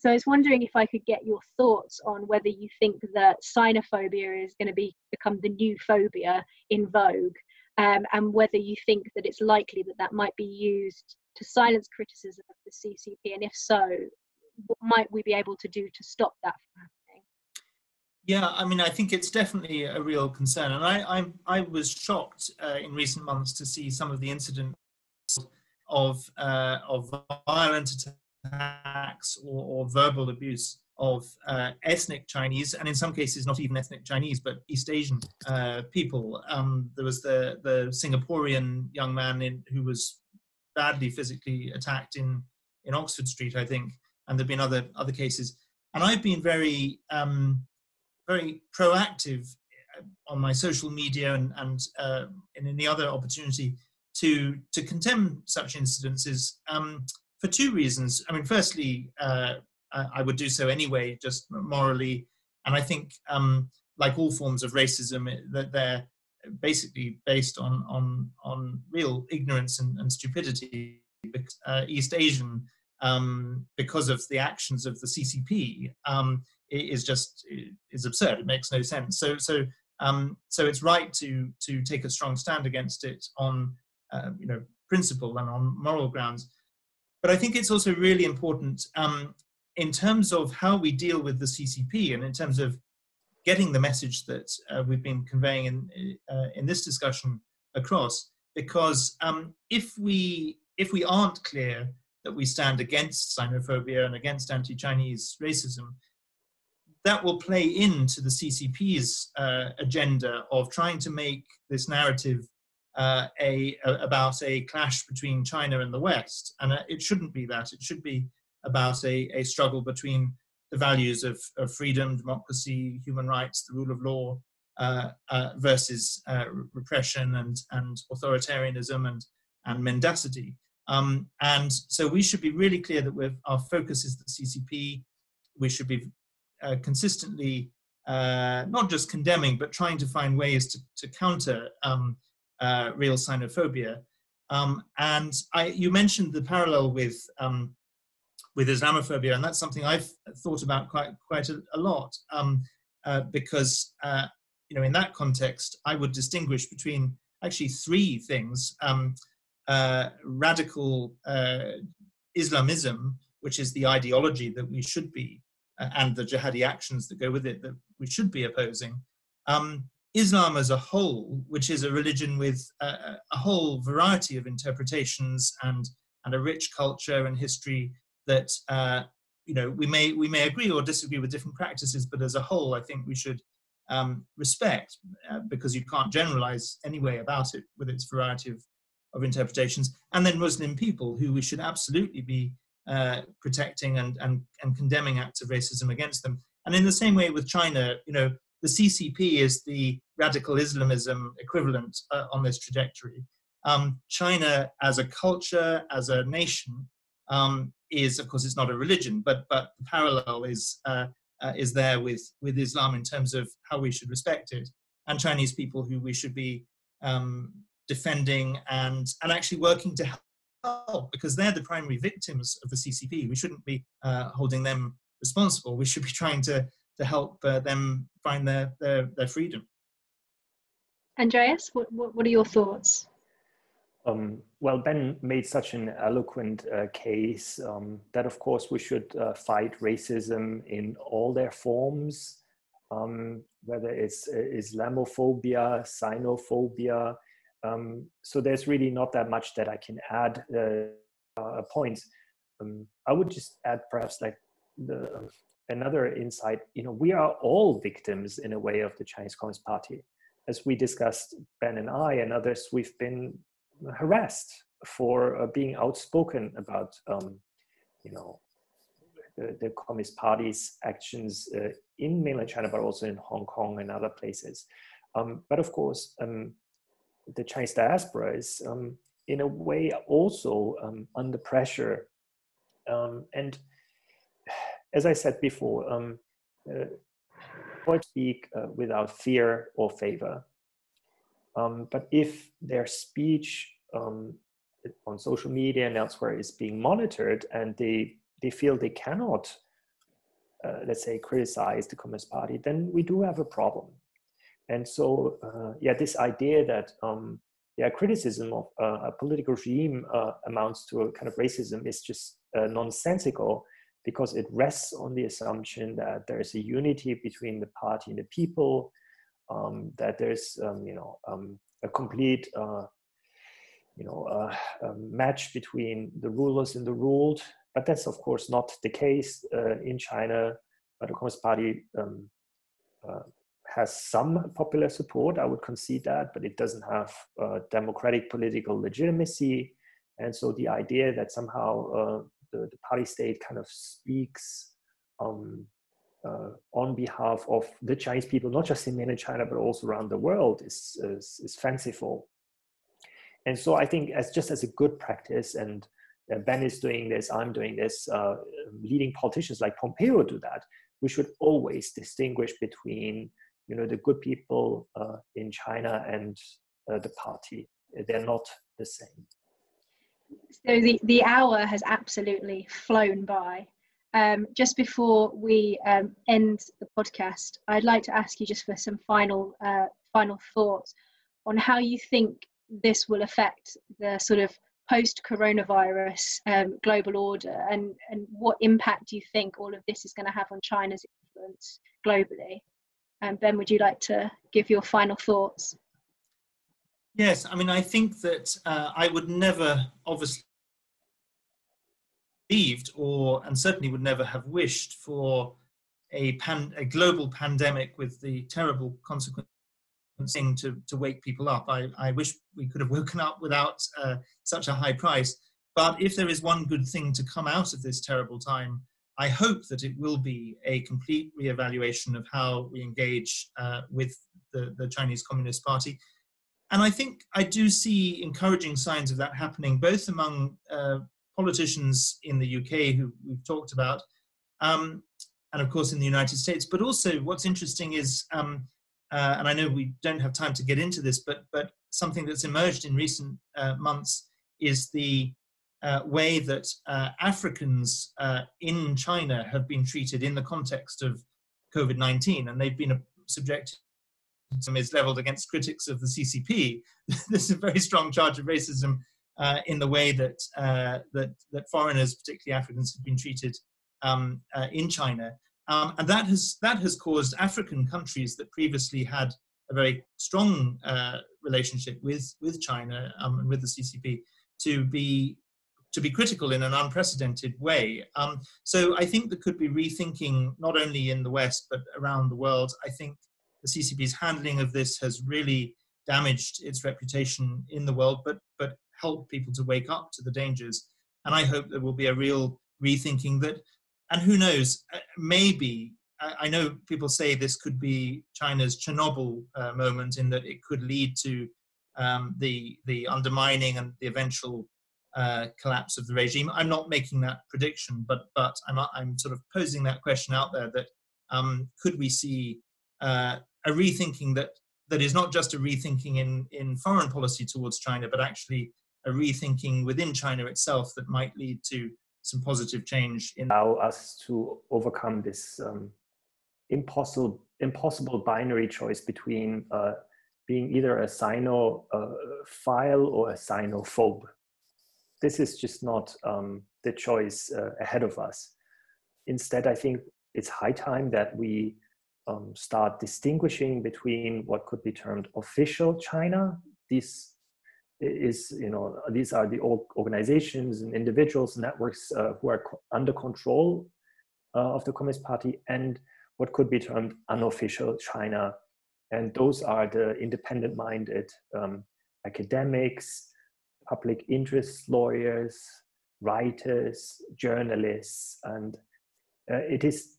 So I was wondering if I could get your thoughts on whether you think that Sinophobia is going to become the new phobia in vogue, and whether you think that it's likely that might be used to silence criticism of the CCP, and if so, what might we be able to do to stop that from happening? Yeah, I mean, I think it's definitely a real concern, and I was shocked in recent months to see some of the incidents of violent attacks or verbal abuse of ethnic Chinese, and in some cases not even ethnic Chinese, but East Asian people. There was the Singaporean young man who was badly physically attacked in Oxford Street, I think, and there've been other cases. And I've been very, very proactive on my social media and any other opportunity to condemn such incidences. For two reasons. I mean, firstly, I would do so anyway, just morally, and I think, like all forms of racism, that they're basically based on real ignorance and stupidity. Because, East Asian, because of the actions of the CCP, is absurd. It makes no sense. So it's right to take a strong stand against it on principle and on moral grounds. But I think it's also really important in terms of how we deal with the CCP and in terms of getting the message that we've been conveying in this discussion across, because if we aren't clear that we stand against Sinophobia and against anti-Chinese racism, that will play into the CCP's agenda of trying to make this narrative about a clash between China and the West, and it shouldn't be that. It should be about a struggle between the values of freedom, democracy, human rights, the rule of law, versus repression and authoritarianism and mendacity. And so we should be really clear that our focus is the CCP. We should be consistently not just condemning, but trying to find ways to counter real Sinophobia, and you mentioned the parallel with Islamophobia, and that's something I've thought about quite a lot, because in that context I would distinguish between actually three things. Radical Islamism, which is the ideology that we should be, and the jihadi actions that go with it that we should be opposing. Islam as a whole, which is a religion with a whole variety of interpretations and a rich culture and history that, you know, we may agree or disagree with different practices, but as a whole, I think we should respect, because you can't generalize anyway about it with its variety of interpretations. And then Muslim people, who we should absolutely be protecting and condemning acts of racism against them. And in the same way with China, you know, the CCP is the radical Islamism equivalent on this trajectory. China as a culture, as a nation, is, of course, it's not a religion, but the parallel is there with Islam in terms of how we should respect it, and Chinese people who we should be defending and actually working to help, because they're the primary victims of the CCP. We shouldn't be holding them responsible. We should be trying to help them find their freedom. Andreas, what are your thoughts? Well, Ben made such an eloquent case that, of course, we should fight racism in all their forms, whether it's Islamophobia, Sinophobia. So there's really not that much that I can add points. I would just add perhaps like another insight. You know, we are all victims in a way of the Chinese Communist Party. As we discussed, Ben and I and others, we've been harassed for being outspoken about, you know, the Communist Party's actions in mainland China, but also in Hong Kong and other places. But of course, the Chinese diaspora is, in a way, also under pressure. And as I said before, don't speak without fear or favor. But if their speech on social media and elsewhere is being monitored, and they feel they cannot, let's say, criticize the Communist Party, then we do have a problem. And so, yeah, this idea that yeah, criticism of a political regime amounts to a kind of racism is just nonsensical, because it rests on the assumption that there is a unity between the party and the people. That there's, you know, a complete, you know, match between the rulers and the ruled, but that's of course not the case in China. The Communist Party has some popular support, I would concede that, but it doesn't have democratic political legitimacy, and so the idea that somehow the party state kind of speaks on behalf of the Chinese people, not just in mainland China, but also around the world, is fanciful. And so I think just as a good practice, and Ben is doing this, I'm doing this, leading politicians like Pompeo do that, we should always distinguish between, you know, the good people in China and the party. They're not the same. So the hour has absolutely flown by. Just before we end the podcast, I'd like to ask you just for some final thoughts on how you think this will affect the sort of post-coronavirus global order, and what impact do you think all of this is going to have on China's influence globally? Ben, would you like to give your final thoughts? Yes, I mean, I think that I would never, obviously, and certainly would never have wished for a global pandemic with the terrible consequences to wake people up. I wish we could have woken up without such a high price. But if there is one good thing to come out of this terrible time, I hope that it will be a complete reevaluation of how we engage with the Chinese Communist Party. And I think I do see encouraging signs of that happening, both among politicians in the UK, who we've talked about, and of course in the United States. But also, what's interesting is, and I know we don't have time to get into this, but something that's emerged in recent months is the way that Africans in China have been treated in the context of COVID-19, and they've been subjected is leveled against critics of the CCP, there's a very strong charge of racism in the way that, that foreigners, particularly Africans, have been treated in China. And that has caused African countries that previously had a very strong relationship with China and with the CCP to be critical in an unprecedented way. So I think there could be rethinking, not only in the West, but around the world. I think the CCP's handling of this has really damaged its reputation in the world, but helped people to wake up to the dangers. And I hope there will be a real rethinking that, and who knows, maybe, I know people say this could be China's Chernobyl moment, in that it could lead to the undermining and the eventual collapse of the regime. I'm not making that prediction, but I'm sort of posing that question out there, that could we see a rethinking that is not just a rethinking in foreign policy towards China, but actually a rethinking within China itself that might lead to some positive change in allow us to overcome this impossible binary choice between being either a Sinophile or a Sinophobe. This is just not the choice ahead of us. Instead, I think it's high time that we start distinguishing between what could be termed official China. These are the organizations and individuals and networks who are under control of the Communist Party, and what could be termed unofficial China. And those are the independent-minded academics, public interest lawyers, writers, journalists, and it is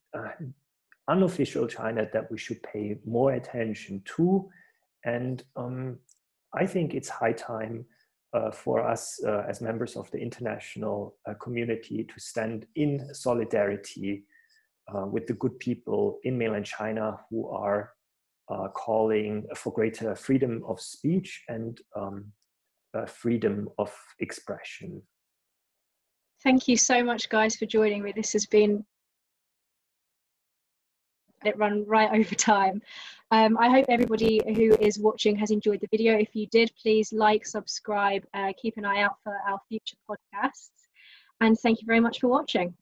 unofficial China that we should pay more attention to. And I think it's high time for us as members of the international community to stand in solidarity with the good people in mainland China who are calling for greater freedom of speech and freedom of expression. Thank you so much, guys, for joining me. This has been it run right over time. I hope everybody who is watching has enjoyed the video. If you did, please like, subscribe, keep an eye out for our future podcasts, and thank you very much for watching.